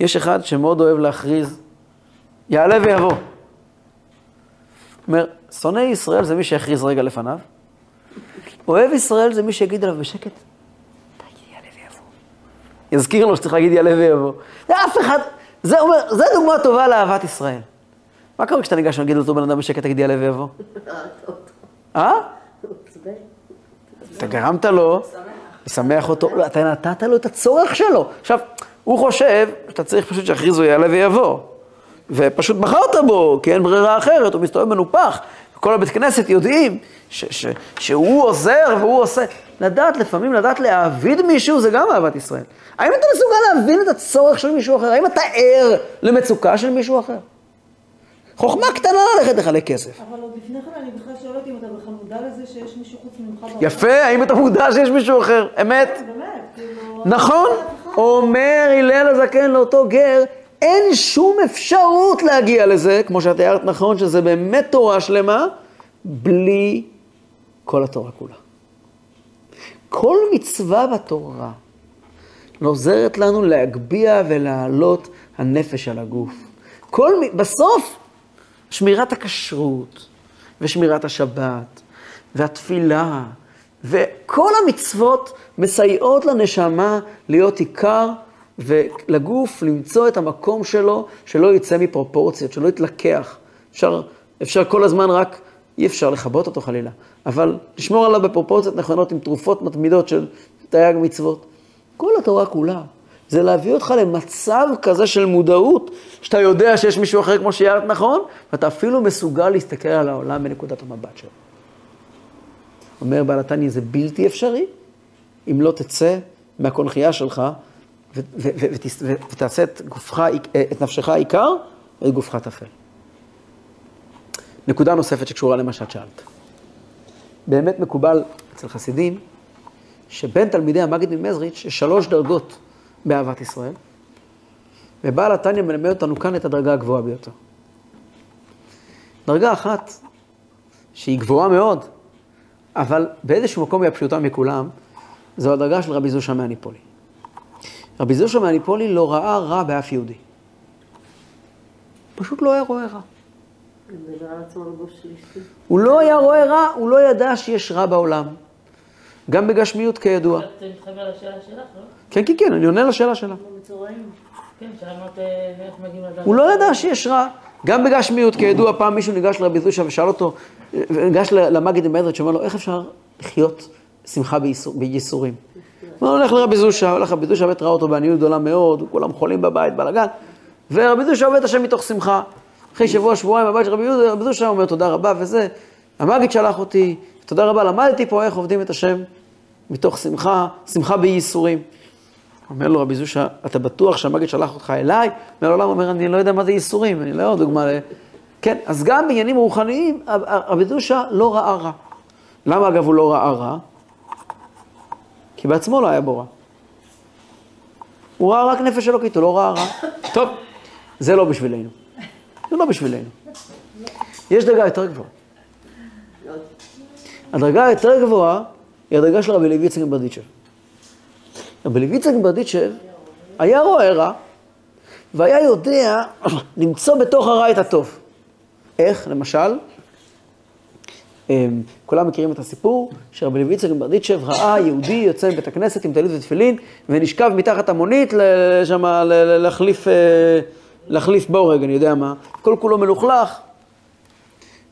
יש אחד שמאוד אוהב להכריז, יעלה ויבוא. אומר, שונא ישראל זה מי שיכריז רגע לפניו, אוהב ישראל זה מי שיגיד עליו בשקט, תגיד יעלה ויבוא. יזכיר לו שצריך להגיד יעלה ויבוא. זה אף אחד, זה דוגמה טובה לאהבת ישראל. מה קורה כשאתה ניגש ונגיד אותו בן אדם בשקט, תגיד יעלה ויבוא? אתה גרמת לו, לשמח אותו, אתה נתת לו את הצורך שלו. עכשיו, הוא חושב שאתה צריך פשוט שיכריזו יעלה ויבוא. ופשוט בחרת בו, כי אין ברירה אחרת, הוא מסתובב מנופח. כל הבית כנסת יודעים שהוא עוזר והוא עושה. לפעמים לדעת להעביד מישהו, זה גם אהבת ישראל. האם אתה מסוגל להבין את הצורך של מישהו אחר? האם אתה ער למצוקה של מישהו אחר? חוכמה קטנה ללכת לחלק כסף. אבל עוד לפני כן אני בכלל שואלת אם אתה בכלל מודע לזה שיש מישהו חוץ ממך. יפה, האם אתה מודע שיש מישהו אחר? אמת? נכון. אומר הלל הזקן לאותו גר, אין שום אפשרות להגיע לזה, כמו שאת תיארת נכון, שזה באמת תורה שלמה, בלי כל התורה כולה. כל מצווה בתורה עוזרת לנו להגביה ולהעלות הנפש על הגוף. בסוף, שמירת הכשרות, ושמירת השבת, והתפילה, וכל המצוות מסייעות לנשמה להיות עיקר, ולגוף למצוא את המקום שלו, שלא יצא מפרופורציות, שלא יתלקח. אפשר כל הזמן רק, אי אפשר לכבות אותו חלילה, אבל לשמור עליו בפרופורציות נכונות עם תרופות מתמידות של תייג מצוות. כל התורה כולה. זה להביא אותך למצב כזה של מודעות, שאתה יודע שיש מישהו אחר כמו שיערת נכון, ואתה אפילו מסוגל להסתכל על העולם מנקודת המבט שלו. אומר בעל התניא, זה בלתי אפשרי, אם לא תצא מהקונחייה שלך ותעשה את נפשך עיקר ואת גופך תפל. נקודה נוספת שקשורה למה שאת שאלת. באמת מקובל אצל חסידים שבין תלמידי המגיד ממזריץ' יש 3 דרגות באהבת ישראל, ובעל התניא מלמד אותנו כאן את הדרגה הגבוהה ביותר. דרגה אחת, שהיא גבוהה מאוד, אבל באיזשהו מקום היא הפשוטה מכולם, זו הדרגה של רבי זושא מניפולי. רבי זושא מניפולי לא ראה רע באף יהודי. פשוט לא היה רואה רע. הוא לא היה רואה רע, הוא לא ידע שיש רע בעולם. גם בגשמיות כידוע. אתה מתחבר לשאלה שלך, לא? כן, כן, כן, אני עונה לשאלה שלה. בצוראים. כן, שאמרת איך מגיעים לדעת. הוא לא ידע שיש רע. גם בגשמיות כידוע, פעם מישהו ניגש לרבי זושא ושאל אותו, ניגש למגיד ממזריץ, שאומר לו, איך אפשר לחיות שמחה בייסורים? הוא הולך לרבי זושא, הולך לרבי זושא, ראה אותו בעניות גדולה מאוד, כולם חולים בבית, בלגן, ורבי זושא עובד השם מתוך שמחה. אחרי שבוע, שבועיים, הבית של רבי זושא אומר, תודה רבה וזה, המגיד שלח אותי, תודה רבה, למדתי פה איך עובדים את השם מתוך שמחה, שמחה בייסורים. אומר לו רבי זושא, אתה בטוח שהמגיד שלח אותך אליי? מהעולם אומר, אני לא יודע מה זה ייסורים, אני לא יודע דוגמה ל... כן, אז גם בעניינים רוחניים, רבי זושא לא ראה רע. למה אגב הוא לא ראה רע? כי בעצמו לא היה בו רע. הוא ראה רק נפש אלוקית, הוא לא ראה רע. טוב, זה לא בשבילנו. זה לא בשבילנו. יש דרגה יותר גבוהה. הדרגה היותר גבוהה היא הדרגה של רבי לוי יצחק מברדיצ'ב. רבי לוי יצחק מברדיצ'ב היה רואה רע, והיה יודע למצוא בתוך הרע את הטוב. איך? למשל, כולם מכירים את הסיפור שרבי לוי יצחק מברדיצ'ב ראה יהודי יוצא מבית הכנסת עם טלית ותפילין, ונשכב מתחת המונית להחליף בורג, אני יודע מה. כל כולו מלוכלך.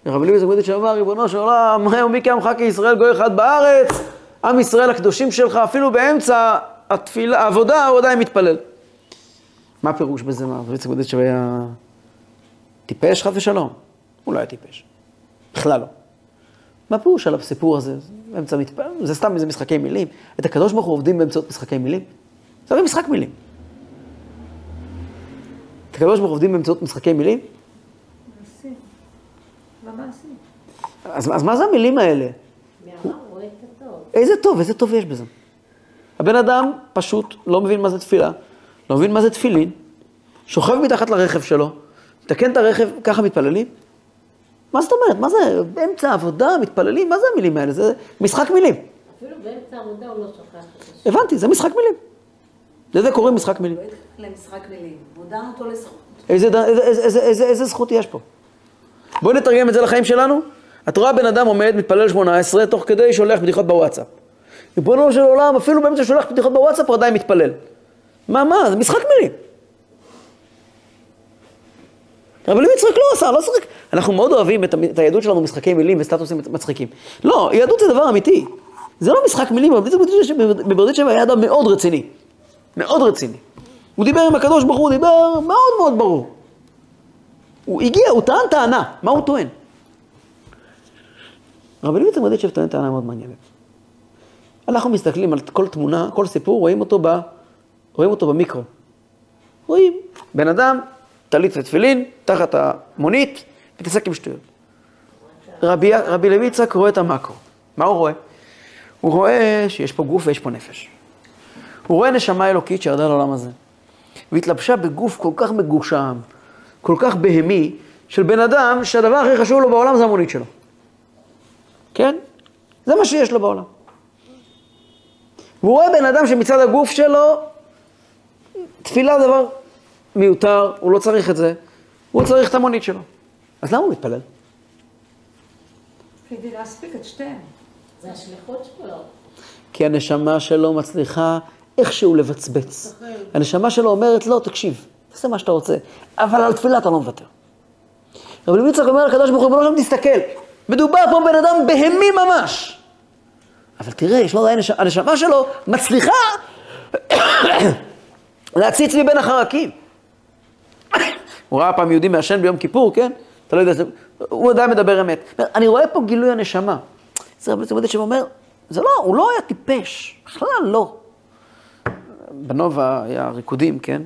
רבי לוי יצחק מברדיצ'ב אמר, ריבונו של עולם, מי כעמך כישראל גוי אחד בארץ? עם ישראל הקדושים שלך, אפילו באמצע העבודה, הוא עדיין מתפלל. מה פירוש בזה? מה? רבי יצחק מברדיצ'ב היה טיפש, חד ושלום. הוא לא היה טיפש. בכלל לא. מה פירוש על הסיפור הזה? באמצע מתפלל? זה סתם איזה משחקי מילים. את הקדוש ברוך הוא עובדים באמצעות משחקי מילים? זה הרי משחק מילים. את הקדוש ברוך הוא עובדים באמצעות משחקי מילים? מעשים. במעשים. אז מה זה המילים האלה? איזה טוב, איזה טוב יש בזה. הבן אדם פשוט לא מבין מה זה תפילה, לא מבין מה זה תפילין, שוכב מתחת לרכב שלו, מתקן את הרכב, ככה מתפללים. מה זאת אומרת? מה זה? באמצע העבודה מתפללים? מה זה המילים האלה? זה משחק מילים. אפילו באמצע העבודה הוא לא שוכח. הבנתי, זה משחק מילים. לזה קוראים משחק מילים. לא ידעת למשחק מילים, מודענו אותו לזכות. איזה זכות יש פה? בואי נתרגם את זה לחיים שלנו. את רואה בן אדם עומד, מתפלל 18, תוך כדי שולח בדיחות בוואטסאפ. ריבונו של עולם, אפילו באמצע שולח בדיחות בוואטסאפ, הוא עדיין מתפלל. מה? זה משחק מילים. רבי לוי יצחק לא עשה, לא שחק. אנחנו מאוד אוהבים את היהדות שלנו, משחקי מילים וסטטוסים מצחיקים. לא, יהדות זה דבר אמיתי. זה לא משחק מילים, אבל בברדיצ'ב היה אדם מאוד רציני. מאוד רציני. הוא דיבר עם הקדוש ברוך הוא, הוא דיבר מאוד מאוד ברור. הוא הגיע, הוא טען טענה. מה הוא טוען? רבי לוי יצחק מברדיצ'ב טוען טענה מאוד מעניינת. אנחנו מסתכלים על כל תמונה, כל סיפור, רואים אותו במיקרו. רואים, בן אדם, טלית ותפילין, תחת המונית, מתעסק עם שטויות. רבי לוי יצחק רואה את המקרו. מה הוא רואה? הוא רואה שיש פה גוף ויש פה נפש. הוא רואה נשמה אלוקית שירדה לעולם הזה. והתלבשה בגוף כל כך מגושם, כל כך בהמי, של בן אדם שהדבר הכי חשוב לו בעולם זה המונית שלו. כן? זה מה שיש לו בעולם. והוא רואה בן אדם שמצד הגוף שלו, תפילה דבר מיותר, הוא לא צריך את זה, הוא צריך את המונית שלו. אז למה הוא מתפלל? כדי להספיק את שתיהם. זה השליחות שלו. כי הנשמה שלו מצליחה איכשהו לבצבץ. הנשמה שלו אומרת, לא, תקשיב, תעשה מה שאתה רוצה, אבל על תפילה אתה לא מוותר. רבי לוי יצחק אומר לקדוש ברוך הוא, בוא שם תסתכל. מדובר פה בן אדם בהמי ממש. אבל תראה, יש לו הנשמה שלו מצליחה להציץ מבין החרקים. הוא ראה פעם יהודי מעשן ביום כיפור, כן? אתה לא יודע, הוא עדיין מדבר אמת. אני רואה פה גילוי הנשמה. זה רבי לוי יצחק מברדיצ'ב שאומר, הוא לא היה טיפש, בכלל לא. בנובה היה ריקודים, כן?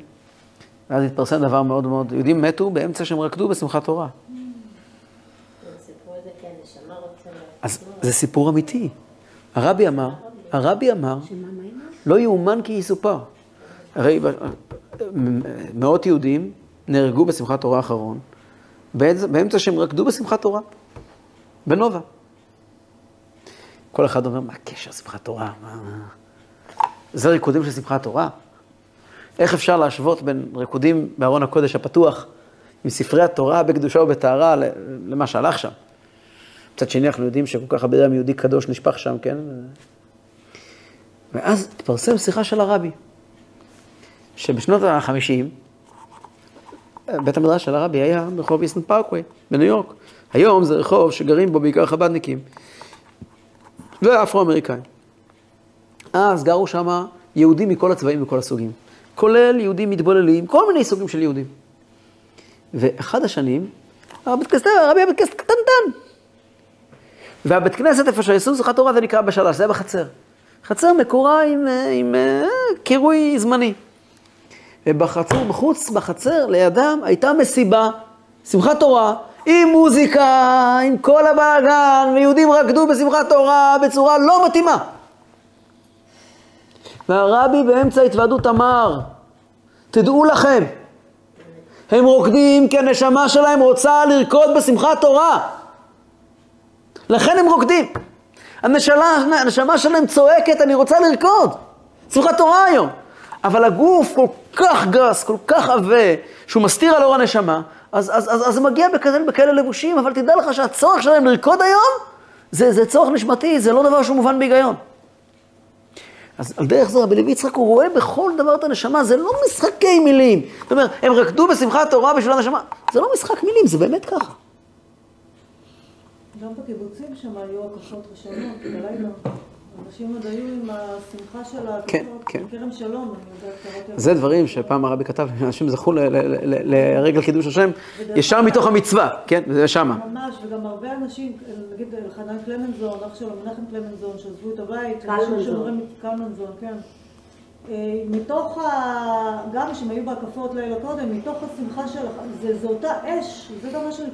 ואז התפרסם דבר מאוד מאוד, יהודים מתו באמצע שהם רקדו בשמחת תורה. אז זה סיפור אמיתי. הרבי אמר, לא יאומן כי יסופר. הרי מאות יהודים נהרגו בשמחת תורה האחרון, באמצע שהם רקדו בשמחת תורה, בנובה. כל אחד אומר, מה הקשר שמחת תורה? זה ריקודים של שמחת תורה? איך אפשר להשוות בין ריקודים בארון הקודש הפתוח, עם ספרי התורה בקדושה ובתארה, למה שהלך שם? קצת שני אנחנו יודעים שכל כך הרבה דם יהודי קדוש נשפך שם, כן? ואז התפרסם שיחה של הרבי, שבשנות ה-50, בית המדרש של הרבי היה ברחוב איסטרן פארקווי, בניו יורק. היום זה רחוב שגרים בו בעיקר חב"דניקים, ואפרו-אמריקאים. אז גרו שם יהודים מכל הצבעים וכל הסוגים, כולל יהודים מתבוללים, כל מיני סוגים של יהודים. ואחד השנים, הרבי היה בית כנסת קטנטן. והבית כנסת, איפה שעשו שמחת תורה, זה נקרא בשלש, זה היה בחצר. חצר מקורה עם קירוי זמני. ובחצר, בחוץ, בחצר, לידם, הייתה מסיבה, שמחת תורה, עם מוזיקה, עם כל הבאגן, ויהודים רקדו בשמחת תורה בצורה לא מתאימה. והרבי באמצע התוועדות אמר, תדעו לכם, הם רוקדים כי הנשמה שלהם רוצה לרקוד בשמחת תורה. לכן הם רוקדים. הנשמה שלהם צועקת, אני רוצה לרקוד. שמחת תורה היום. אבל הגוף כל כך גס, כל כך עבה, שהוא מסתיר על אור הנשמה, אז זה מגיע בכאלה לבושים, אבל תדע לך שהצורך שלהם לרקוד היום, זה צורך נשמתי, זה לא דבר שהוא מובן בהיגיון. אז על דרך זה, רבי לוי יצחק, הוא רואה בכל דבר את הנשמה, זה לא משחקי מילים. זאת אומרת, הם רקדו בשמחת תורה בשביל הנשמה. זה לא משחק מילים, זה באמת ככה. גם בקיבוצים שם היו הקשות ראשונות, בלילה. אנשים עוד היו עם השמחה של הדורות, כרם שלום, אני יודעת. זה דברים שפעם הרבי כתב, אנשים זכו לרגל קידוש השם, ישר מתוך המצווה, כן? זה שמה. ממש, וגם הרבה אנשים, נגיד חנן קלמנזון, אח שלו, מנחם קלמנזון, שעזבו את הבית, אנשים שמורים קלמנזון, כן. מתוך, גם שהם היו בהקפות לילה קודם, מתוך השמחה של, זה אותה אש, זה גם מה של...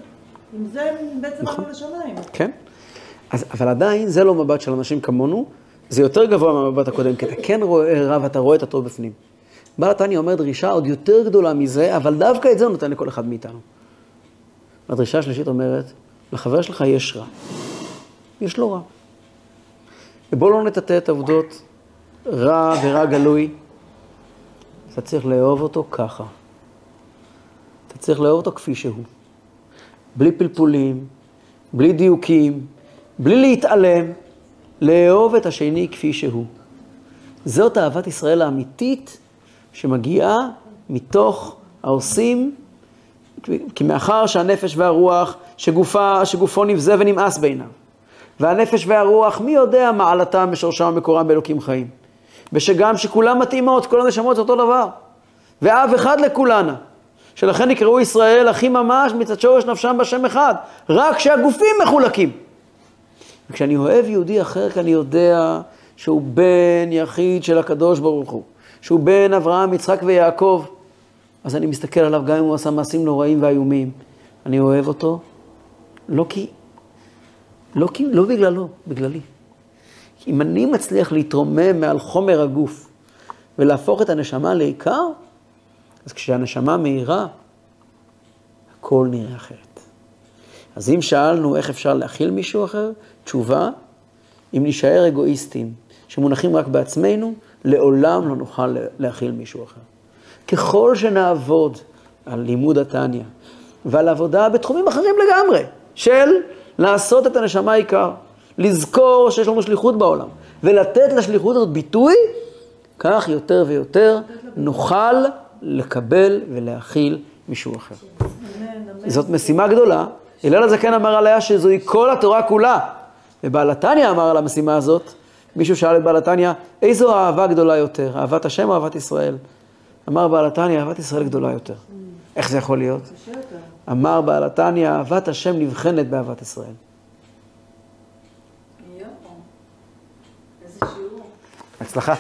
עם זה בעצם נכון. עבור לשמיים. כן, אז, אבל עדיין זה לא מבט של אנשים כמונו, זה יותר גבוה מהמבט הקודם, כי אתה כן רואה רב, אתה רואה את הטוב בפנים. בעל התניא אומר דרישה עוד יותר גדולה מזה, אבל דווקא את זה הוא נותן לכל אחד מאיתנו. הדרישה השלישית אומרת, לחבר שלך יש רע. יש לו רע. ובוא לא נטטה את עבודות רע ורע גלוי. אתה צריך לאהוב אותו ככה. אתה צריך לאהוב אותו כפי שהוא. בלי פלפולים, בלי דיוקים, בלי להתעלם, לאהוב את השני כפי שהוא. זאת אהבת ישראל האמיתית שמגיעה מתוך העושים, כי מאחר שהנפש והרוח, שגופו נבזה ונמאס ביניו. והנפש והרוח, מי יודע מעלתם ושורשם ומקורם באלוקים חיים. ושגם שכולם מתאימות, כל הנשמות זה אותו דבר. ואב אחד לכולנה. שלכן יקראו ישראל אחים ממש מצד שורש נפשם בשם אחד, רק כשהגופים מחולקים. וכשאני אוהב יהודי אחר, כי אני יודע שהוא בן יחיד של הקדוש ברוך הוא, שהוא בן אברהם, יצחק ויעקב, אז אני מסתכל עליו גם אם הוא עשה מעשים נוראים ואיומים. אני אוהב אותו, לא בגללו, בגללי. אם אני מצליח להתרומם מעל חומר הגוף ולהפוך את הנשמה לעיקר, אז כשהנשמה מהירה, הכל נראה אחרת. אז אם שאלנו איך אפשר להכיל מישהו אחר, תשובה, אם נשאר אגואיסטים שמונחים רק בעצמנו, לעולם לא נוכל להכיל מישהו אחר. ככל שנעבוד על לימוד התניא ועל עבודה בתחומים אחרים לגמרי, של לעשות את הנשמה העיקר, לזכור שיש לנו שליחות בעולם, ולתת לשליחות הזאת ביטוי, כך יותר ויותר נוכל לקבל ולהכיל מישהו אחר. זאת משימה גדולה. הלל הזקן אמר עליה שזוהי כל התורה כולה. ובעל התניא אמר על המשימה הזאת, מישהו שאל את בעל התניא, איזו אהבה גדולה יותר? אהבת השם או אהבת ישראל? אמר בעל התניא, אהבת ישראל גדולה יותר. איך זה יכול להיות? אמר בעל התניא, אהבת השם נבחנת באהבת ישראל. בהצלחה.